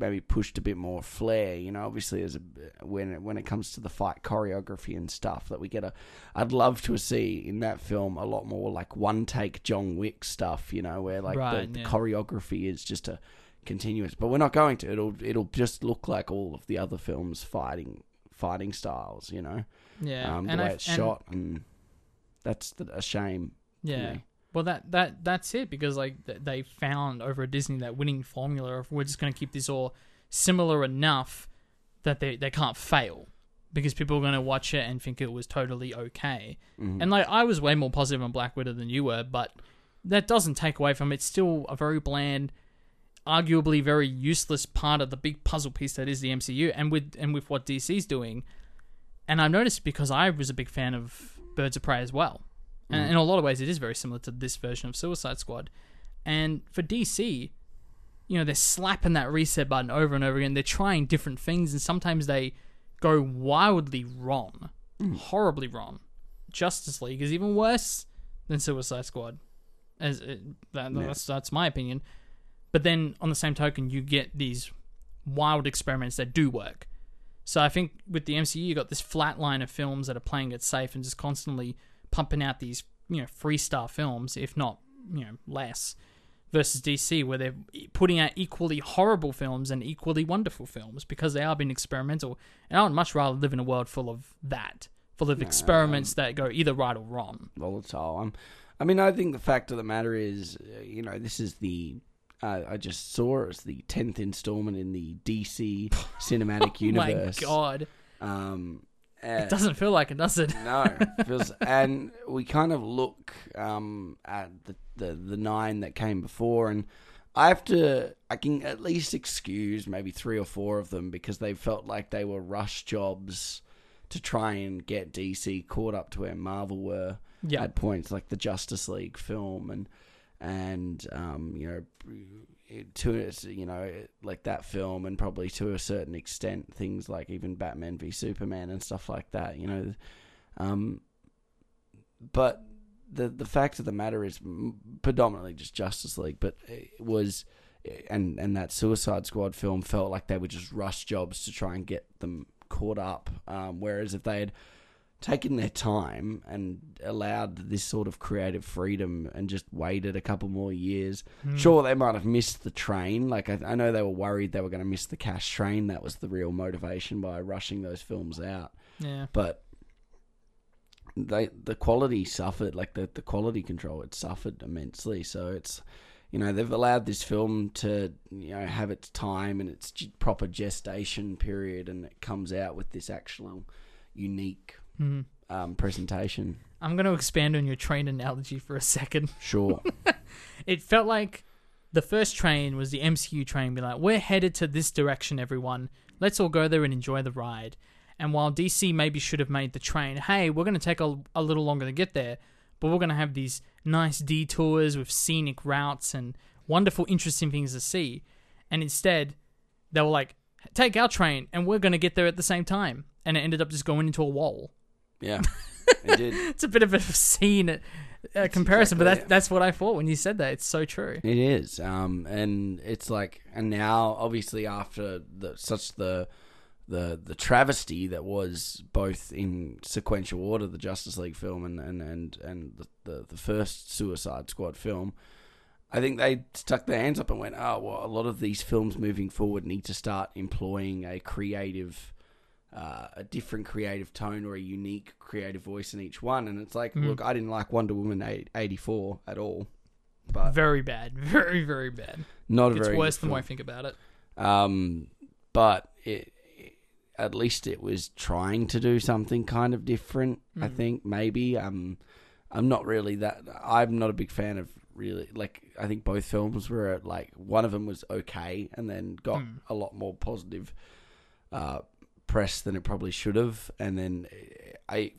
maybe pushed a bit more flair, you know. Obviously, as when it comes to the fight choreography and stuff that we get, I'd love to see in that film a lot more like one take John Wick stuff, you know, where like the choreography is just a continuous. But we're not going to. It'll just look like all of the other films' fighting styles, you know. Yeah, the way it's shot, and that's a shame. Yeah. To me. Well, that's it, because like they found over at Disney that winning formula of, we're just going to keep this all similar enough that they can't fail, because people are going to watch it and think it was totally okay. Mm-hmm. And like I was way more positive on Black Widow than you were, but that doesn't take away from it's still a very bland, arguably very useless part of the big puzzle piece that is the MCU, and with what DC's doing. And I've noticed, because I was a big fan of Birds of Prey as well. And in a lot of ways, it is very similar to this version of Suicide Squad. And for DC, you know, they're slapping that reset button over and over again. They're trying different things, and sometimes they go wildly wrong, horribly wrong. Justice League is even worse than Suicide Squad. That's my opinion. But then, on the same token, you get these wild experiments that do work. So I think with the MCU, you got this flat line of films that are playing it safe and just constantly pumping out these, you know, three-star films, if not, you know, less, versus DC, where they're putting out equally horrible films and equally wonderful films, because they are being experimental. And I would much rather live in a world full of experiments that go either right or wrong. Volatile. I think the fact of the matter is, you know, this is the... I just saw it as the 10th installment in the DC cinematic universe. Oh, my God. It doesn't feel like it, does it? No. It feels, and we kind of look at the nine that came before, and I can at least excuse maybe three or four of them, because they felt like they were rush jobs to try and get DC caught up to where Marvel were at points, like the Justice League film and that film, and probably to a certain extent things like even Batman v Superman and stuff like that, you know. But the fact of the matter is predominantly just Justice League, but it was, and that Suicide Squad film felt like they were just rush jobs to try and get them caught up. Whereas if they had taken their time and allowed this sort of creative freedom and just waited a couple more years. Sure, they might have missed the train. Like, I know they were worried they were going to miss the cash train. That was the real motivation by rushing those films out. Yeah. But the quality suffered. Like, the quality control, it suffered immensely. So it's, you know, they've allowed this film to, you know, have its time and its proper gestation period, and it comes out with this actual unique... presentation. I'm going to expand on your train analogy for a second. Sure. It felt like the first train was the MCU train, be like, we're headed to this direction, everyone. Let's all go there and enjoy the ride. And while DC maybe should have made the train, hey, we're going to take a little longer to get there, but we're going to have these nice detours with scenic routes and wonderful, interesting things to see. And instead, they were like, take our train and we're going to get there at the same time. And it ended up just going into a wall. Yeah, it did. It's a bit of a obscene comparison, exactly, but that's what I thought when you said that. It's so true. It is, and it's like, and now obviously after the travesty that was both in sequential order, the Justice League film and the first Suicide Squad film, I think they stuck their hands up and went, oh well, a lot of these films moving forward need to start employing a different creative tone or a unique creative voice in each one. And it's like, look, I didn't like Wonder Woman 84 at all. But very bad. Very, very bad. Not it's very... It's worse than I think about it. But at least it was trying to do something kind of different, I think, maybe. I'm not a big fan of really... Like, I think both films were like... One of them was okay and then got a lot more positive... press than it probably should have, and then I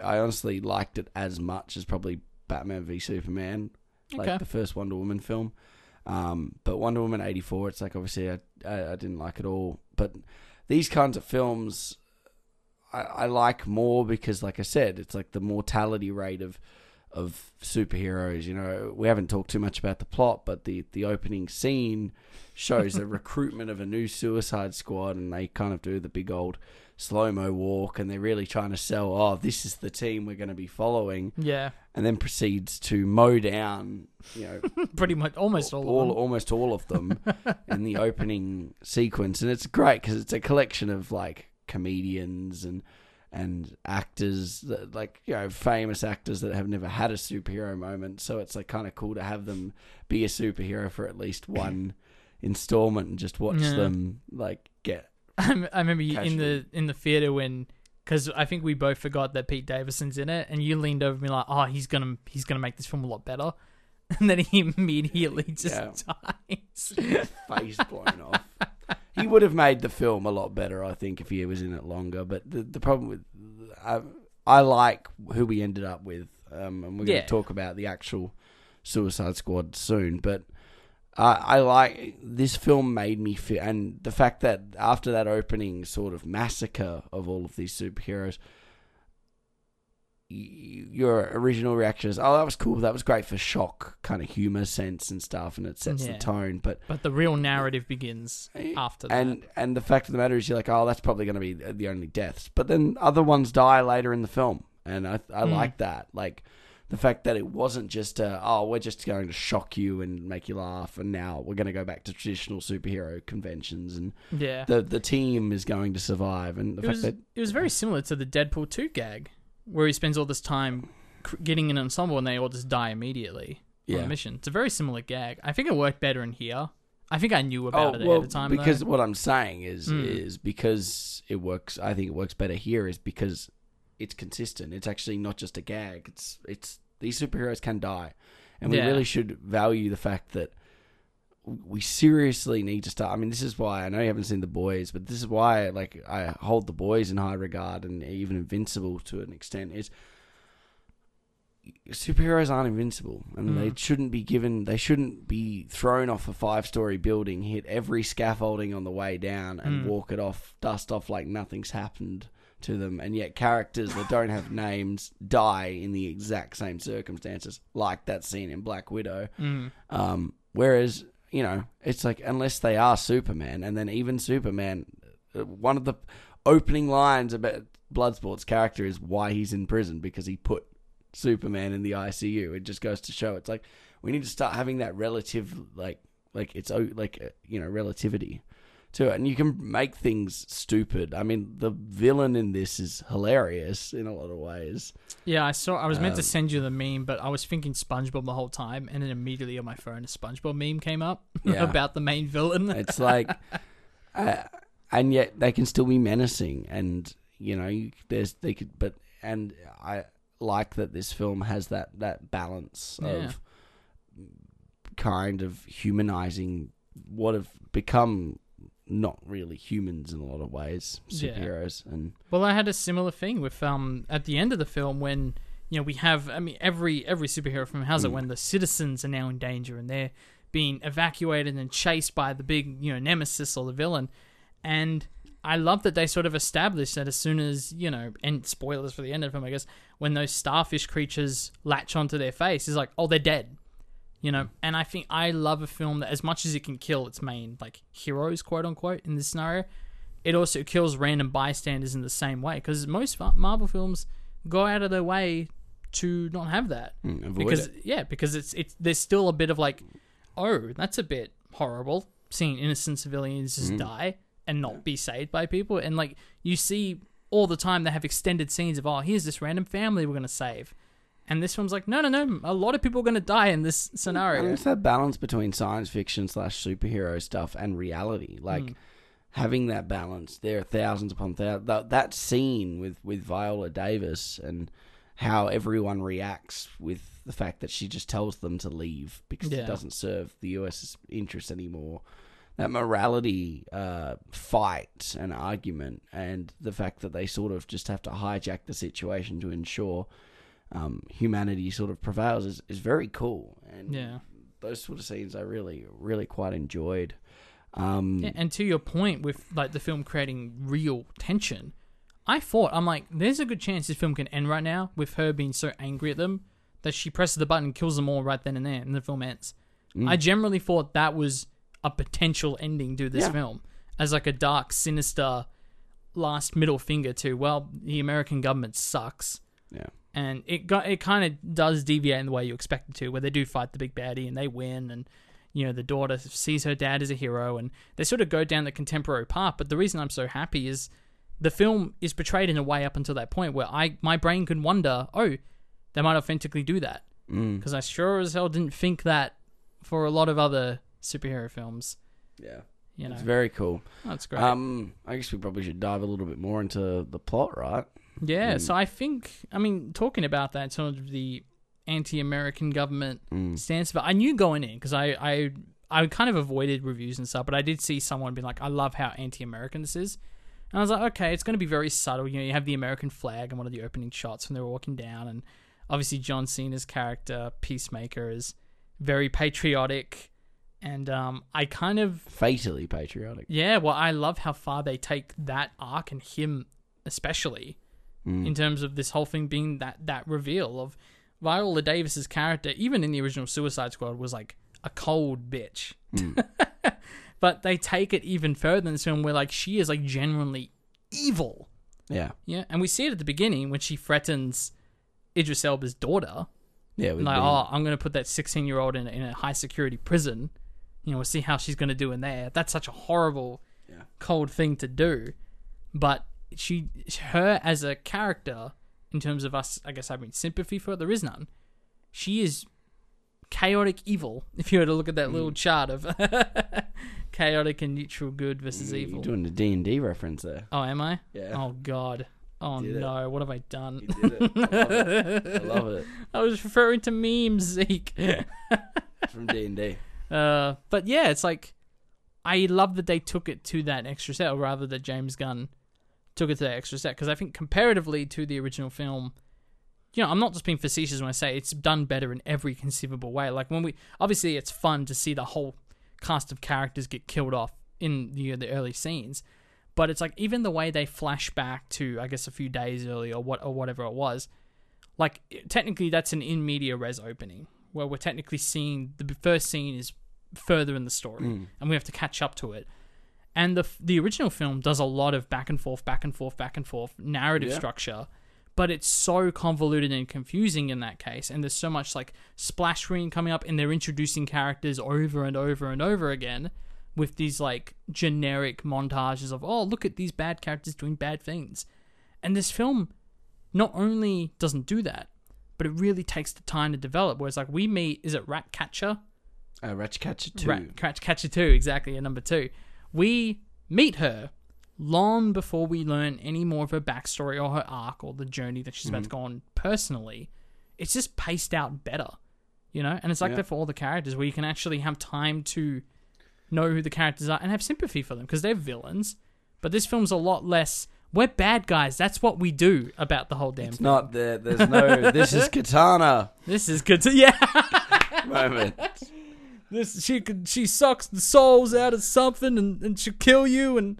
honestly liked it as much as probably Batman v Superman, like the first Wonder Woman film. But Wonder Woman 84, it's like, obviously I didn't like it all. But these kinds of films I like more because, like I said, it's like the mortality rate of superheroes. You know, we haven't talked too much about the plot, but the opening scene shows the recruitment of a new Suicide Squad, and they kind of do the big old slow-mo walk, and they're really trying to sell, oh, this is the team we're going to be following. Yeah. And then proceeds to mow down, you know, pretty much almost all of them in the opening sequence. And it's great because it's a collection of, like, comedians and actors that, like, you know, famous actors that have never had a superhero moment. So it's like kind of cool to have them be a superhero for at least one installment and just watch them like get. I remember you in the theater when, because I think we both forgot that Pete Davidson's in it, and you leaned over me like, oh, he's gonna make this film a lot better, and then he immediately just dies, face blown off. He would have made the film a lot better, I think, if he was in it longer. But the problem with... I like who we ended up with. And we're going to talk about the actual Suicide Squad soon. But I like... This film made me feel... And the fact that after that opening sort of massacre of all of these superheroes, your original reaction is, oh, that was cool. That was great for shock, kind of humor sense and stuff. And it sets the tone. But the real narrative begins after that. And the fact of the matter is, you're like, oh, that's probably going to be the only deaths. But then other ones die later in the film. And I like that. Like, the fact that it wasn't just, we're just going to shock you and make you laugh. And now we're going to go back to traditional superhero conventions. And the team is going to survive. And it was very similar to the Deadpool 2 gag, where he spends all this time getting an ensemble and they all just die immediately on a mission. It's a very similar gag. I think it worked better in here. I think I knew about it ahead of time. Because what I'm saying is because it works, I think it works better here is because it's consistent. It's actually not just a gag. It's these superheroes can die. And we really should value the fact that we seriously need to start. I mean, this is why, I know you haven't seen The Boys, but this is why, like, I hold The Boys in high regard and even Invincible to an extent, is superheroes aren't invincible, and they shouldn't be thrown off a 5-story building, hit every scaffolding on the way down, and walk it off, dust off like nothing's happened to them. And yet characters that don't have names die in the exact same circumstances, like that scene in Black Widow. Whereas... You know, it's like, unless they are Superman, and then even Superman, one of the opening lines about Bloodsport's character is why he's in prison, because he put Superman in the ICU. It just goes to show, it's like, we need to start having that relative, like it's like, you know, relativity to it. And you can make things stupid. I mean, the villain in this is hilarious in a lot of ways. Yeah, I was meant to send you the meme, but I was thinking SpongeBob the whole time, and then immediately on my phone a SpongeBob meme came up about the main villain. It's like, and yet they can still be menacing, and you know, and I like that this film has that balance of kind of humanizing what have become not really humans in a lot of ways, superheroes. And well, I had a similar thing with at the end of the film when, you know, we have, I mean, every superhero film has it, when the citizens are now in danger and they're being evacuated and chased by the big, you know, nemesis or the villain. And I love that they sort of established that as soon as, you know, and spoilers for the end of the film, I guess, when those starfish creatures latch onto their face, it's like, oh, they're dead. You know, and I think I love a film that, as much as it can kill its main, like, heroes, quote unquote, in this scenario, it also kills random bystanders in the same way. Because most Marvel films go out of their way to not have that. Because it's there's still a bit of like, oh, that's a bit horrible, seeing innocent civilians just die and not be saved by people. And like, you see all the time they have extended scenes of, oh, here's this random family we're going to save. And this film's like, no, a lot of people are going to die in this scenario. And it's that balance between science fiction / superhero stuff and reality. Like, having that balance, there are thousands upon thousands. That scene with Viola Davis and how everyone reacts with the fact that she just tells them to leave because it doesn't serve the U.S.'s interests anymore. That morality fight and argument, and the fact that they sort of just have to hijack the situation to ensure... humanity sort of prevails is very cool. And those sort of scenes I really quite enjoyed. And to your point with like the film creating real tension, I thought, I'm like, there's a good chance this film can end right now with her being so angry at them that she presses the button and kills them all right then and there, and the film ends. Mm. I generally thought that was a potential ending to this film, as like a dark, sinister last middle finger to, well, the American government sucks. Yeah. And it kind of does deviate in the way you expect it to, where they do fight the big baddie and they win, and you know, the daughter sees her dad as a hero, and they sort of go down the contemporary path. But the reason I'm so happy is the film is portrayed in a way up until that point where my brain can wonder, oh, they might authentically do that. Because I sure as hell didn't think that for a lot of other superhero films. Yeah. You know. It's very cool. That's great. I guess we probably should dive a little bit more into the plot, right? Yeah. So I think, I mean, talking about that in terms of the anti-American government stance, but I knew going in, because I kind of avoided reviews and stuff, but I did see someone being like, I love how anti-American this is. And I was like, okay, it's going to be very subtle. You know, you have the American flag in one of the opening shots when they're walking down, and obviously John Cena's character, Peacemaker, is very patriotic and I kind of... Fatally patriotic. Yeah, well, I love how far they take that arc, and him especially, in terms of this whole thing being that reveal of Viola Davis's character, even in the original Suicide Squad, was like a cold bitch. But they take it even further in this film where, like, she is, like, genuinely evil. Yeah. Yeah, and we see it at the beginning when she threatens Idris Elba's daughter. Yeah. Like, I'm going to put that 16-year-old in a high-security prison. You know, we'll see how she's going to do in there. That's such a horrible, cold thing to do. But her as a character, in terms of us, I guess, having sympathy for her, there is none. She is chaotic evil, if you were to look at that little chart of... chaotic and neutral good versus evil. You're doing the D&D reference there. Oh, am I? Yeah. Oh, God. Oh, no. What have I done? You did it. I love it. I was referring to memes, Zeke. From D&D. But, yeah, it's like... I love that they took it to that extra set, or rather that James Gunn took it to that extra set, because I think comparatively to the original film... You know, I'm not just being facetious when I say it's done better in every conceivable way. Like, when we... Obviously, it's fun to see the whole... cast of characters get killed off in the early scenes, but it's like even the way they flash back to, I guess, a few days earlier or whatever it was, like technically that's an in media res opening where we're technically seeing the first scene is further in the story and we have to catch up to it. And the original film does a lot of back and forth narrative structure, but it's so convoluted and confusing in that case. And there's so much like splash screen coming up, and they're introducing characters over and over and over again with these like generic montages of, oh, look at these bad characters doing bad things. And this film not only doesn't do that, but it really takes the time to develop. Whereas like we meet, is it Rat Catcher? Rat Catcher 2. Rat Catcher 2, exactly, at number 2. We meet her long before we learn any more of her backstory or her arc or the journey that she's about to go on personally. It's just paced out better, you know? And it's like that for all the characters, where you can actually have time to know who the characters are and have sympathy for them, because they're villains. But this film's a lot less, we're bad guys, that's what we do about the whole damn it's film. It's not there. There's no, this is Katana. This is Katana, moment. This, she sucks the souls out of something and she'll kill you, and...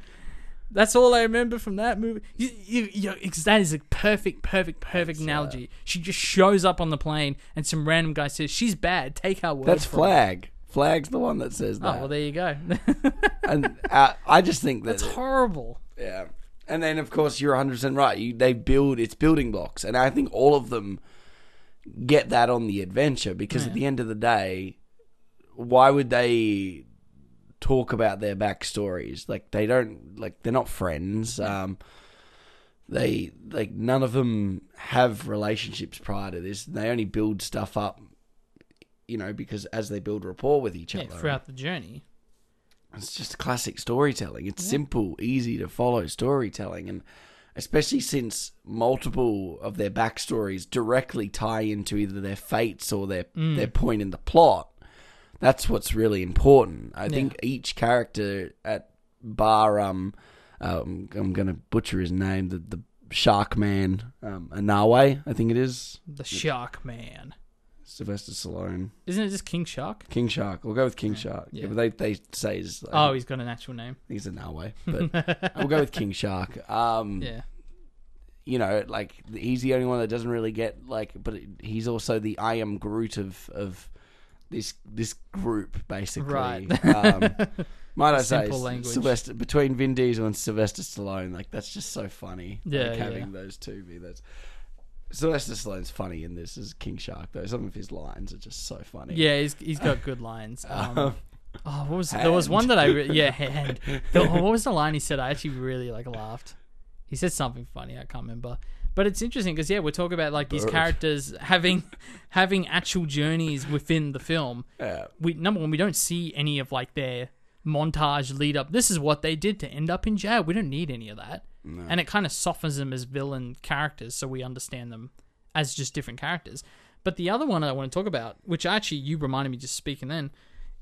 That's all I remember from that movie. That is a perfect analogy. That. She just shows up on the plane and some random guy says, she's bad, take our word. That's Flag. Flag's the one that says that. Oh, well, there you go. And I just think that... That's horrible. Yeah. And then, of course, you're 100% right. They build... It's building blocks. And I think all of them get that on the adventure, because at the end of the day, why would they... talk about their backstories? Like, they don't, like, they're not friends. They, like, none of them have relationships prior to this. They only build stuff up, you know, because as they build rapport with each other throughout the journey. It's just classic storytelling. It's simple, easy to follow storytelling, and especially since multiple of their backstories directly tie into either their fates or their point in the plot. That's what's really important. I think each character, at bar, I'm going to butcher his name, the Shark Man, Anawe, I think it is. The Shark Man. Sylvester Stallone. Isn't it just King Shark? King Shark. We'll go with King Shark. Yeah, but they say his... oh, he's got an actual name. He's in Norway. But we'll go with King Shark. Yeah. You know, like, he's the only one that doesn't really get, like... But he's also the I am Groot of this group, basically. Right. Might I say, Sylvester, between Vin Diesel and Sylvester Stallone, like, that's just so funny. Yeah, like, having those two be that. Sylvester Stallone's funny in this as King Shark, though. Some of his lines are just so funny. Yeah, he's got good lines. What was there was one that what was the line he said? I actually really laughed. He said something funny. I can't remember. But it's interesting because we're talking about these characters having actual journeys within the film. Yeah. Number one, we don't see any of their montage lead up. This is what they did to end up in jail. We don't need any of that. No. And it kind of softens them as villain characters, so we understand them as just different characters. But the other one I want to talk about, which actually you reminded me just speaking then,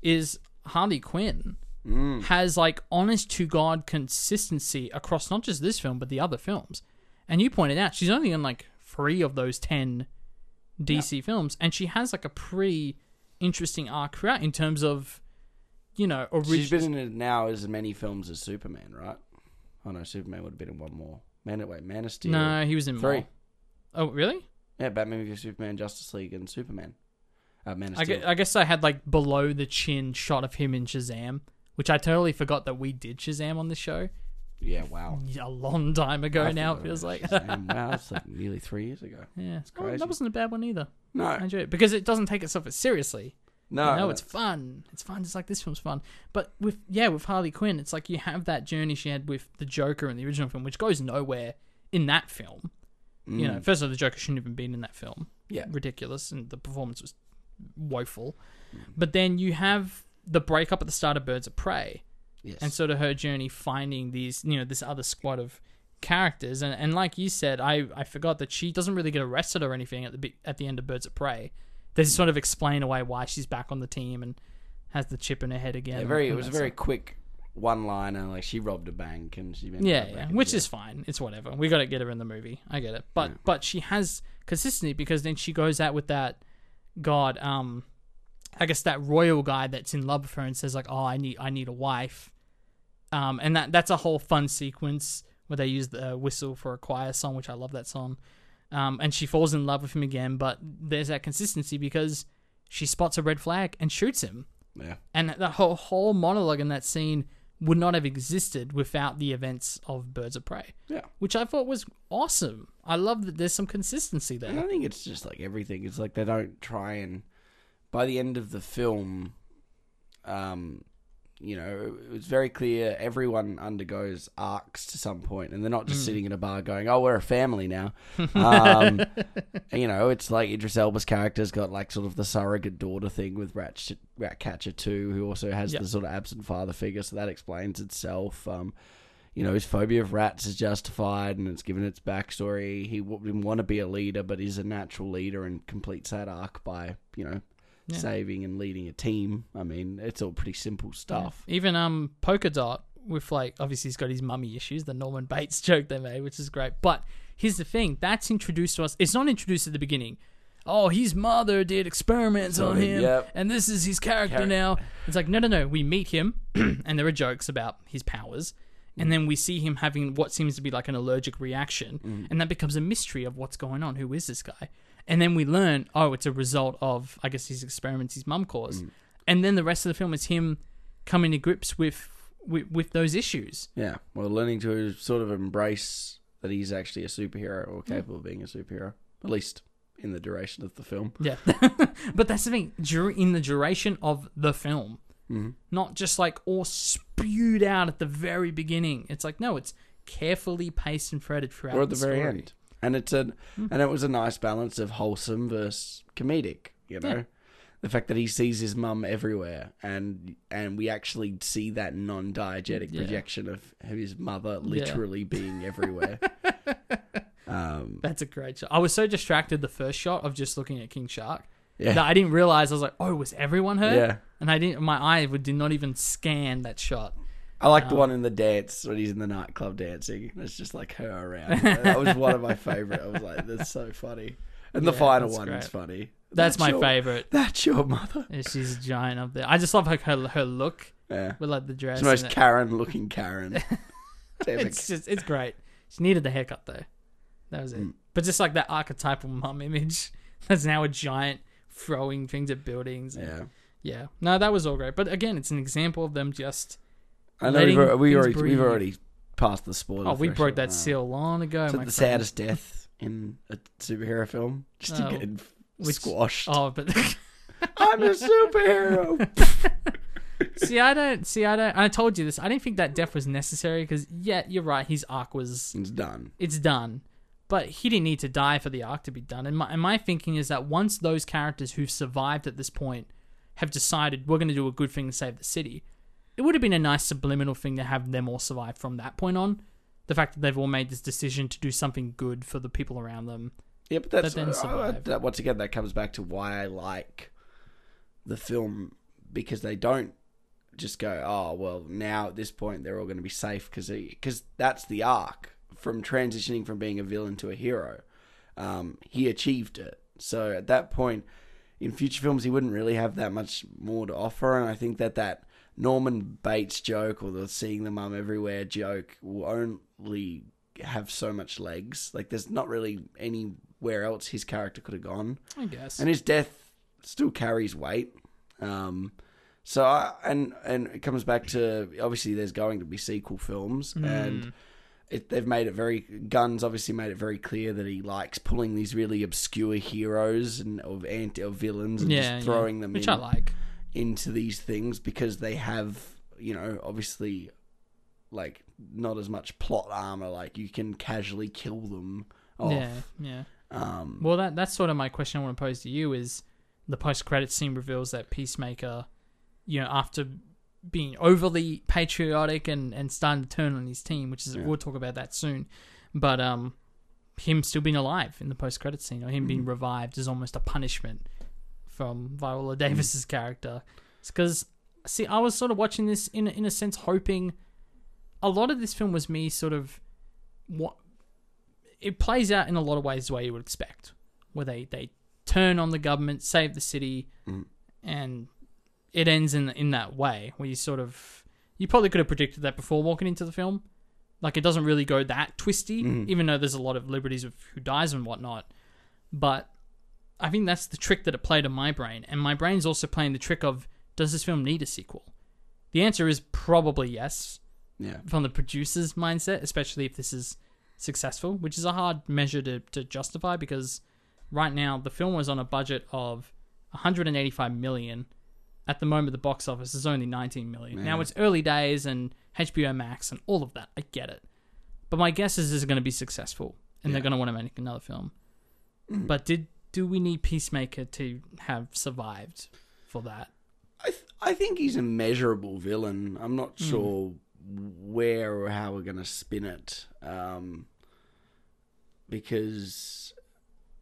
is Harley Quinn has honest to God consistency across not just this film but the other films. And you pointed out she's only in 3 of those 10 DC films, and she has a pretty interesting arc throughout in terms of she's been in it now as many films as Superman, right? Oh no, Superman would have been in one more. Man of Steel. No, he was in 3. More. Oh, really? Yeah, Batman v Superman, Justice League, and Superman. Man of Steel. I guess I had below the chin shot of him in Shazam, which I totally forgot that we did Shazam on the show. Yeah, wow. A long time ago now, it feels like. Shazam. Wow, it's nearly 3 years ago. Yeah, it's crazy. That wasn't a bad one either. No, I enjoyed it because it doesn't take itself seriously. No, it's fun. It's fun. Just this film's fun. But with Harley Quinn, it's you have that journey she had with the Joker in the original film, which goes nowhere in that film. Mm. First of all, the Joker shouldn't have even been in that film. Yeah, ridiculous, and the performance was woeful. Mm. But then you have the breakup at the start of Birds of Prey, yes, and sort of her journey finding these, this other squad of characters. And like you said, I forgot that she doesn't really get arrested or anything at the end of Birds of Prey. They just sort of explain away why she's back on the team and has the chip in her head again. Yeah, it was a very quick one-liner. She robbed a bank and she... which is fine. It's whatever. We got to get her in the movie. I get it. But she has consistency because then she goes out with that god. I guess that royal guy that's in love with her and says I need a wife. And that's a whole fun sequence where they use the whistle for a choir song, which I love that song. And she falls in love with him again, but there's that consistency because she spots a red flag and shoots him. Yeah. And the whole monologue in that scene would not have existed without the events of Birds of Prey. Yeah. Which I thought was awesome. I love that there's some consistency there. And I think it's just everything. It's they don't try and... By the end of the film, it was very clear everyone undergoes arcs to some point, and they're not just sitting in a bar going, "Oh, we're a family now." It's Idris Elba's character's got sort of the surrogate daughter thing with Rat Catcher 2, who also has the sort of absent father figure, so that explains itself. His phobia of rats is justified, and it's given its backstory. He didn't want to be a leader, but he's a natural leader and completes that arc by saving and leading a team. I mean, it's all pretty simple stuff. Yeah. Even Polka Dot, with obviously he's got his mummy issues, the Norman Bates joke they made, which is great. But here's the thing, that's introduced to us. It's not introduced at the beginning. Oh, his mother did experiments on him, and this is his character now. It's no. We meet him, and there are jokes about his powers, and then we see him having what seems to be an allergic reaction, and that becomes a mystery of what's going on. Who is this guy? And then we learn, it's a result of, I guess, his experiments his mum caused. And then the rest of the film is him coming to grips with those issues. Yeah, well, learning to sort of embrace that he's actually a superhero or capable of being a superhero, at least in the duration of the film. Yeah, but that's the thing, in the duration of the film, not just all spewed out at the very beginning. It's no, it's carefully paced and threaded throughout. Or at the very end. And it was a nice balance of wholesome versus comedic, The fact that he sees his mum everywhere, and we actually see that non-diegetic projection of his mother literally being everywhere. That's a great shot. I was so distracted the first shot of just looking at King Shark that I didn't realize. I was was everyone hurt? Yeah. And my eye did not even scan that shot. I like the one in the dance when he's in the nightclub dancing. It's just her around. That was one of my favorite. I was that's so funny. And the final one is funny. That's my favorite. That's your mother. Yeah, she's a giant up there. I just love her look. Yeah. With like the dress. It's the most Karen-looking Karen. It's great. She needed the haircut though. That was it. Mm. But just like that archetypal mum image, that's now a giant throwing things at buildings. And, yeah. No, that was all great. But again, it's an example of them just. I know we've already passed the spoiler. Oh, we broke that seal long ago. It's the saddest death in a superhero film. Just to get squashed. Oh, but I'm a superhero. I told you this. I didn't think that death was necessary because, yeah, you're right. His arc was. It's done. But he didn't need to die for the arc to be done. And my thinking is that once those characters who've survived at this point have decided we're going to do a good thing to save the city, it would have been a nice subliminal thing to have them all survive from that point on. The fact that they've all made this decision to do something good for the people around them. Yeah, but that's... Then once again, that comes back to why I like the film, because they don't just go, oh, well, now at this point they're all going to be safe, because that's the arc. From transitioning from being a villain to a hero, he achieved it. So at that point, in future films, he wouldn't really have that much more to offer. And I think that Norman Bates joke, or the seeing the mum everywhere joke, will only have so much legs. Like, there's not really anywhere else his character could have gone, I guess. And his death still carries weight. So it comes back to, obviously there's going to be sequel films, and they've made it very... Gunn's obviously made it very clear that he likes pulling these really obscure heroes and villains and just throwing them into these things, because they have, obviously, like, not as much plot armor. Like, you can casually kill them off. Yeah. Well, that's sort of my question I want to pose to you is, the post-credits scene reveals that Peacemaker, after being overly patriotic and starting to turn on his team, which is we'll talk about that soon, but him still being alive in the post-credits scene, or him being revived, is almost a punishment from Viola Davis's character. It's because, see, I was sort of watching this in a sense hoping... A lot of this film was me sort of... It plays out in a lot of ways the way you would expect, where they turn on the government, save the city, and it ends in that way, where you sort of... You probably could have predicted that before walking into the film. Like, it doesn't really go that twisty, even though there's a lot of liberties of who dies and whatnot. But I think that's the trick that it played in my brain. And my brain's also playing the trick of, does this film need a sequel? The answer is probably yes. Yeah. From the producer's mindset, especially if this is successful, which is a hard measure to justify, because right now the film was on a budget of $185 million. At the moment, the box office is only $19 million. Man. Now, it's early days and HBO Max and all of that. I get it. But my guess is this is going to be successful, and they're going to want to make another film. But do we need Peacemaker to have survived for that? I think he's a measurable villain. I'm not sure where or how we're going to spin it, because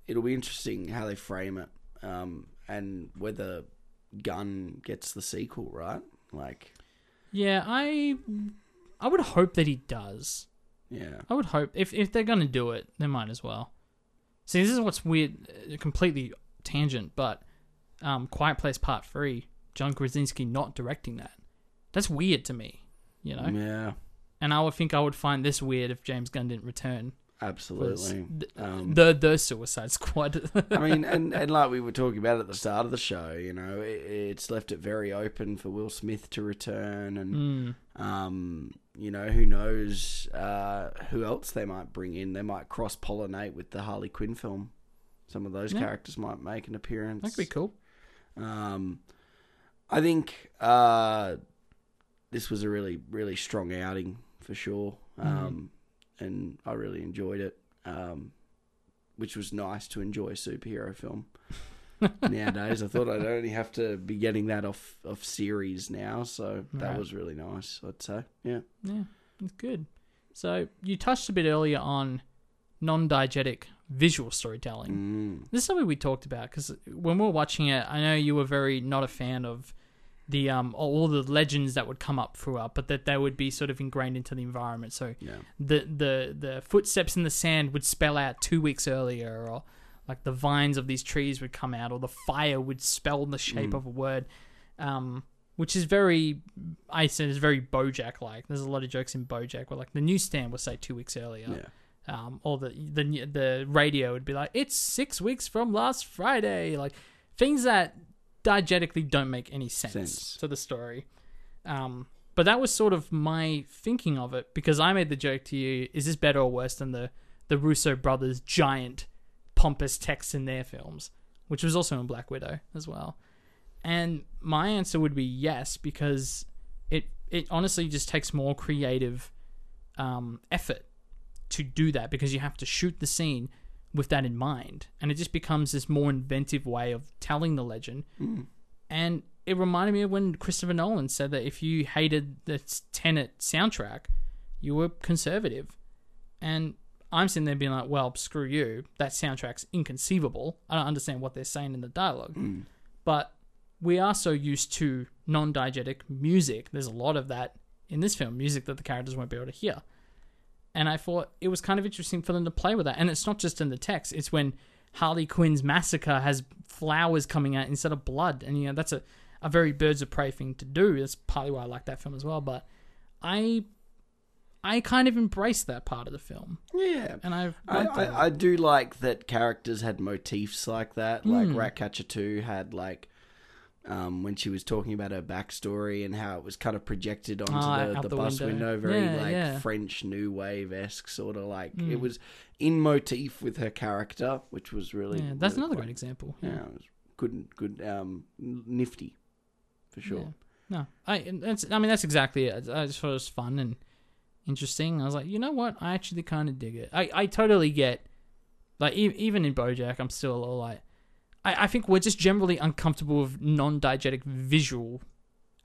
it'll be interesting how they frame it, and whether... Gunn gets the sequel, right? Like, yeah, I would hope that he does. Yeah, I would hope if they're gonna do it, they might as well. See, this is what's weird, completely tangent, but Quiet Place Part 3, John Krasinski not directing that's weird to me, Yeah, and I would think I would find this weird if James Gunn didn't return. Absolutely. The Suicide Squad. I mean, and like we were talking about at the start of the show, it's left it very open for Will Smith to return, and who knows who else they might bring in. They might cross-pollinate with the Harley Quinn film. Some of those characters might make an appearance. That'd be cool. I think this was a really, really strong outing for sure. And I really enjoyed it, which was nice to enjoy a superhero film nowadays. I thought I'd only have to be getting that off series now, so that was really nice, I'd say. Yeah, it's good. So you touched a bit earlier on non-diegetic visual storytelling. This is something we talked about, because when we were watching it, I know you were very not a fan of the all the legends that would come up throughout, but that they would be sort of ingrained into the environment. So the footsteps in the sand would spell out 2 weeks earlier, or like the vines of these trees would come out, or the fire would spell the shape of a word, which is very, I said, is very BoJack-like. There's a lot of jokes in BoJack where, like, the newsstand was, say, 2 weeks earlier, or the radio would be like, it's 6 weeks from last Friday, like things that diegetically don't make any sense to the story. But that was sort of my thinking of it, because I made the joke to you, is this better or worse than the Russo brothers' giant pompous texts in their films, which was also in Black Widow as well? And my answer would be yes, because it honestly just takes more creative effort to do that, because you have to shoot the scene with that in mind, and it just becomes this more inventive way of telling the legend. And it reminded me of when Christopher Nolan said that if you hated the Tenet soundtrack, you were conservative. And I'm sitting there being like, well, screw you, that soundtrack's inconceivable, I don't understand what they're saying in the dialogue. But we are so used to non-diegetic music. There's a lot of that in this film, music that the characters won't be able to hear. And I thought it was kind of interesting for them to play with that. And it's not just in the text. It's when Harley Quinn's massacre has flowers coming out instead of blood. And, you know, that's a very Birds of Prey thing to do. That's partly why I like that film as well. But I kind of embraced that part of the film. Yeah. And I do like that characters had motifs like that. Like Rat Catcher 2 had, like, when she was talking about her backstory and how it was kind of projected onto the bus window, very French New Wave-esque sort of, like, it was in motif with her character, which was really... Yeah, that's really another great example. Yeah, it was good, nifty, for sure. Yeah. No, that's exactly it. I just thought it was fun and interesting. I was like, you know what? I actually kind of dig it. I totally get, like, even in BoJack, I'm still a little like... I think we're just generally uncomfortable with non-diegetic visual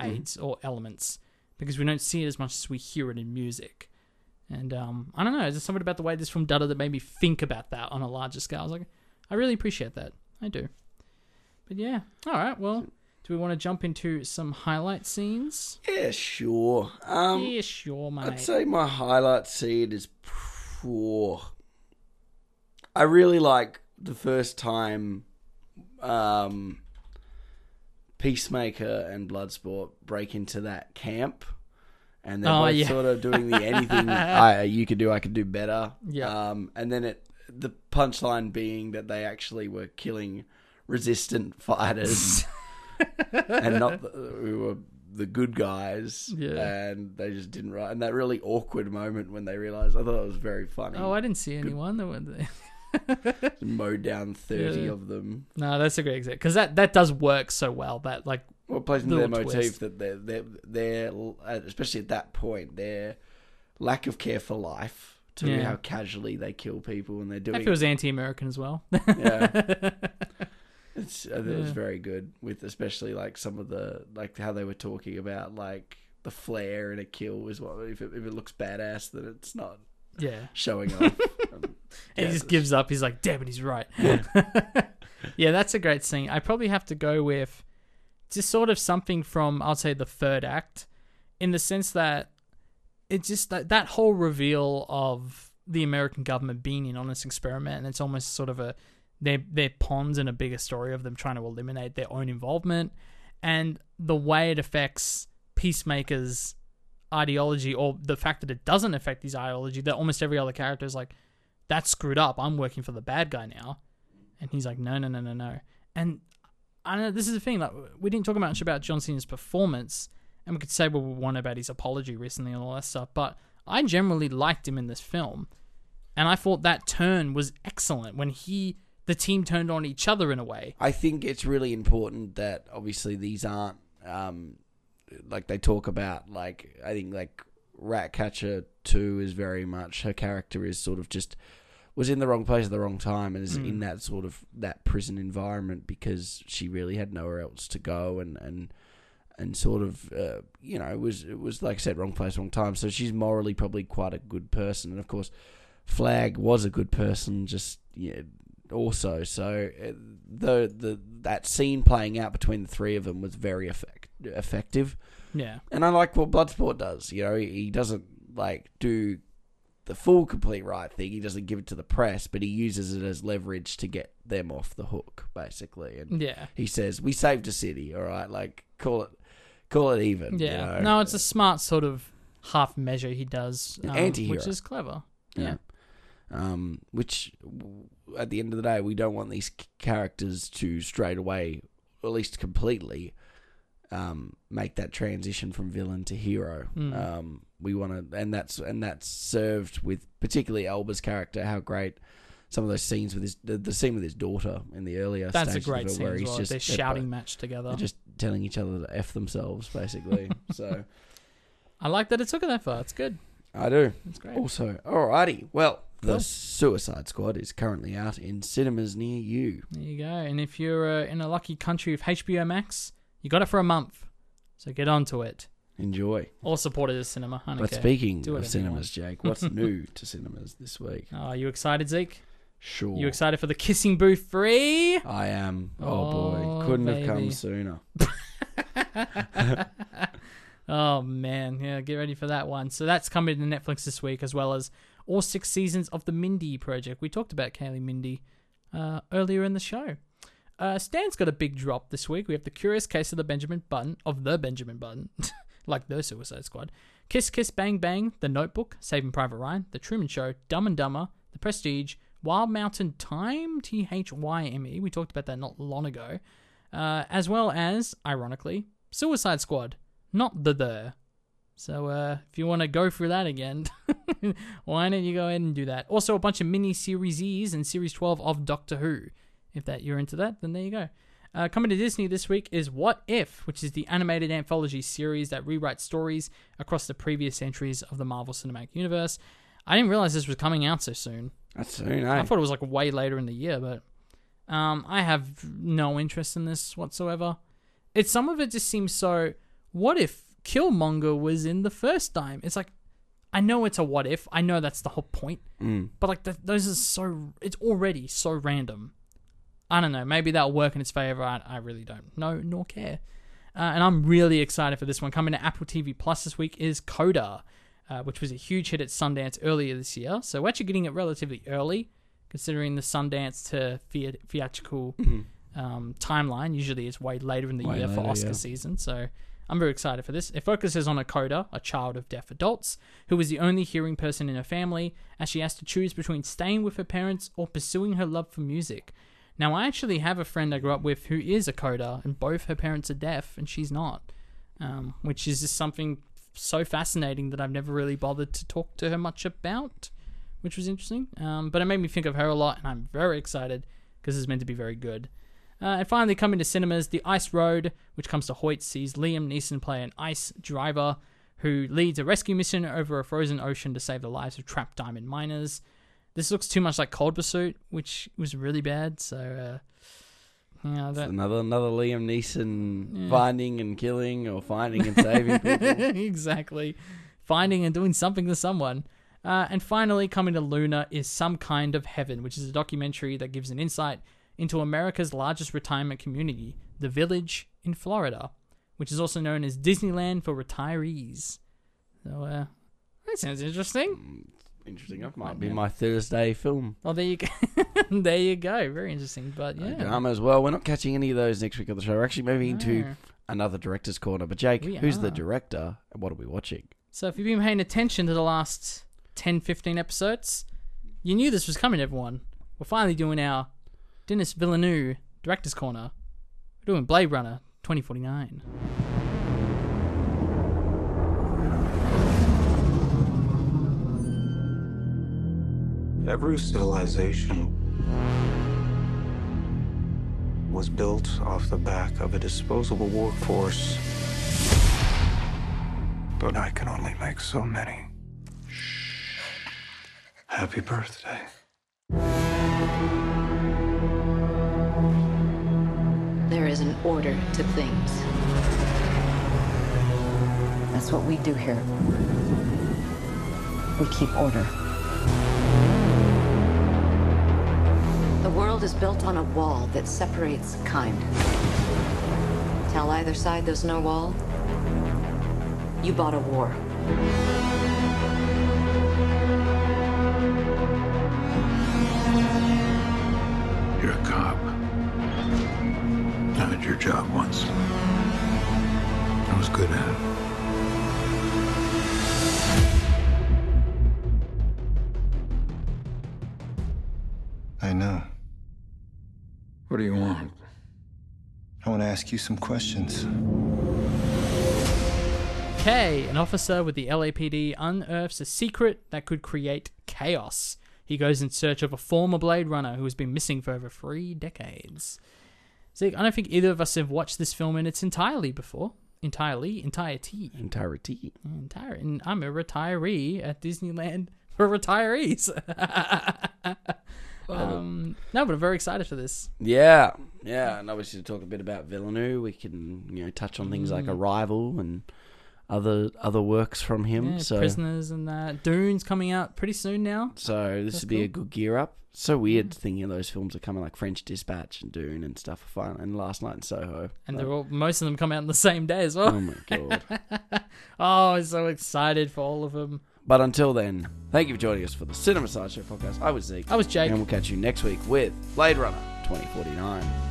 aids or elements, because we don't see it as much as we hear it in music. And I don't know, there's something about the way this film did it that made me think about that on a larger scale. I was like, I really appreciate that. I do. But yeah, all right, well, do we want to jump into some highlight scenes? Yeah, sure. Yeah, sure, mate. I'd say my highlight scene is... I really like the first time... Peacemaker and Bloodsport break into that camp, and they're sort of doing the anything you could do, I could do better. Yeah. And then the punchline being that they actually were killing resistant fighters and not who were the good guys. Yeah. And they just didn't write. And that really awkward moment when they realized, I thought it was very funny. Oh, I didn't see anyone that went there. Mowed down 30 of them. No, that's a great example, because that does work so well. That, like, well, plays into their motif that they're especially at that point, their lack of care for life to how casually they kill people, and they're doing. That feels anti-American as well. Yeah, it was very good, with especially like some of the, like, how they were talking about, like, the flair in a kill is what if it looks badass, then it's not. Yeah, showing off. He just gives up. He's like, damn it, he's right. Yeah. Yeah, that's a great scene. I probably have to go with just sort of something from, I'll say, the third act, in the sense that it's just that whole reveal of the American government being in on this experiment, and it's almost sort of they're pawns in a bigger story of them trying to eliminate their own involvement, and the way it affects Peacemaker's ideology, or the fact that it doesn't affect his ideology, that almost every other character is like, that's screwed up, I'm working for the bad guy now, and he's like, no. And I don't know, this is the thing, like, we didn't talk much about John Cena's performance, and we could say what we want about his apology recently and all that stuff, but I generally liked him in this film, and I thought that turn was excellent when the team turned on each other in a way. I think it's really important that obviously these aren't like, they talk about, like, I think, like, Rat Catcher 2 is very much, her character is sort of just was in the wrong place at the wrong time, and is in that sort of that prison environment because she really had nowhere else to go, and sort of you know, it was like I said, wrong place, wrong time. So she's morally probably quite a good person, and of course Flag was a good person, just also. So the that scene playing out between the three of them was very effective. Yeah. And I like what Bloodsport does. You know, he doesn't, like, do the full complete right thing. He doesn't give it to the press, but he uses it as leverage to get them off the hook, basically. And yeah, he says, we saved a city, all right? Like, call it even. Yeah. You know? No, it's a smart sort of half measure he does, anti-hero, which is clever. Yeah. Which, at the end of the day, we don't want these characters to straight away, or at least completely, make that transition from villain to hero. We want to, and that's served with particularly Elba's character. How great some of those scenes with his the scene with his daughter in the earlier stages. That's a great scene. Where he's just, they're shouting match together, just telling each other to F themselves, basically. So I like that it took it that far. It's good. I do. It's great. Also, alrighty. Well, The Suicide Squad is currently out in cinemas near you. There you go. And if you're in a lucky country with HBO Max, you got it for a month. So get onto it. Enjoy. Or support it as cinema. But speaking of cinemas, Jake, what's new to cinemas this week? Oh, are you excited, Zeke? Sure. You excited for The Kissing Booth 3? I am. Oh boy. Couldn't have come sooner. Oh, man. Yeah, get ready for that one. So that's coming to Netflix this week, as well as all 6 seasons of The Mindy Project. We talked about Kaylee Mindy earlier in the show. Stan's got a big drop this week. We have The Curious Case of the Benjamin Button, like The Suicide Squad, Kiss Kiss Bang Bang, The Notebook, Saving Private Ryan, The Truman Show, Dumb and Dumber, The Prestige, Wild Mountain Thyme, Thyme. We talked about that not long ago. As well as, ironically, Suicide Squad. Not the. So if you want to go through that again, why don't you go ahead and do that? Also, a bunch of mini-series and Series 12 of Doctor Who. If that you're into that, then there you go. Coming to Disney this week is What If, which is the animated anthology series that rewrites stories across the previous centuries of the Marvel Cinematic Universe. I didn't realize this was coming out so soon. That's soon, eh? I thought it was like way later in the year, but I have no interest in this whatsoever. Some of it just seems so... What if Killmonger was in the first time? It's like, I know it's a what if. I know that's the whole point. But like those are so... It's already so random. I don't know. Maybe that'll work in its favor. I really don't know nor care. And I'm really excited for this one. Coming to Apple TV Plus this week is Coda, which was a huge hit at Sundance earlier this year. So we're actually getting it relatively early, considering the Sundance to theatrical timeline. Usually it's way later in the year for Oscar season. So... I'm very excited for this. It focuses on a Coda, a child of deaf adults, who is the only hearing person in her family, as she has to choose between staying with her parents or pursuing her love for music. Now, I actually have a friend I grew up with who is a Coda, and both her parents are deaf, and she's not, which is just something so fascinating that I've never really bothered to talk to her much about, which was interesting. But it made me think of her a lot, and I'm very excited because it's meant to be very good. And finally, coming to cinemas, The Ice Road, which comes to Hoyts, sees Liam Neeson play an ice driver who leads a rescue mission over a frozen ocean to save the lives of trapped diamond miners. This looks too much like Cold Pursuit, which was really bad, so... another Liam Neeson finding and killing, or finding and saving people. Exactly. Finding and doing something to someone. And finally, coming to Luna is Some Kind of Heaven, which is a documentary that gives an insight into America's largest retirement community, The Village in Florida, which is also known as Disneyland for retirees. So, that sounds interesting. Interesting. That might be my Thursday film. Oh, there you go. There you go. Very interesting, but yeah. Drama as well. We're not catching any of those next week on the show. We're actually moving into another director's corner. But Jake, who's the director and what are we watching? So if you've been paying attention to the last 10, 15 episodes, you knew this was coming, everyone. We're finally doing our... Denis Villeneuve, Director's Corner. We're doing Blade Runner 2049. Every civilization was built off the back of a disposable workforce. But I can only make so many. Shh. Happy birthday. There is an order to things. That's what we do here. We keep order. The world is built on a wall that separates kind. Tell either side there's no wall. You bought a war. you're a cop. I had your job once. I was good at it. I know. What do you want? I want to ask you some questions. Okay, an officer with the LAPD unearths a secret that could create chaos. He goes in search of a former Blade Runner who has been missing for over 3 decades. See, I don't think either of us have watched this film in its entirety before. Entirety. And I'm a retiree at Disneyland for retirees. No, but I'm very excited for this. Yeah, yeah. And obviously to talk a bit about Villeneuve, we can, you know, touch on things like Arrival and other works from him. Yeah, so Prisoners and that. Dune's coming out pretty soon now. So this would be a good gear up. So weird thinking those films are coming, like French Dispatch and Dune and stuff for fun, and Last Night in Soho. And they're all, most of them come out on the same day as well. Oh my God. Oh, I'm so excited for all of them. But until then, thank you for joining us for the Cinema Sideshow podcast. I was Zeke. I was Jake. And we'll catch you next week with Blade Runner 2049.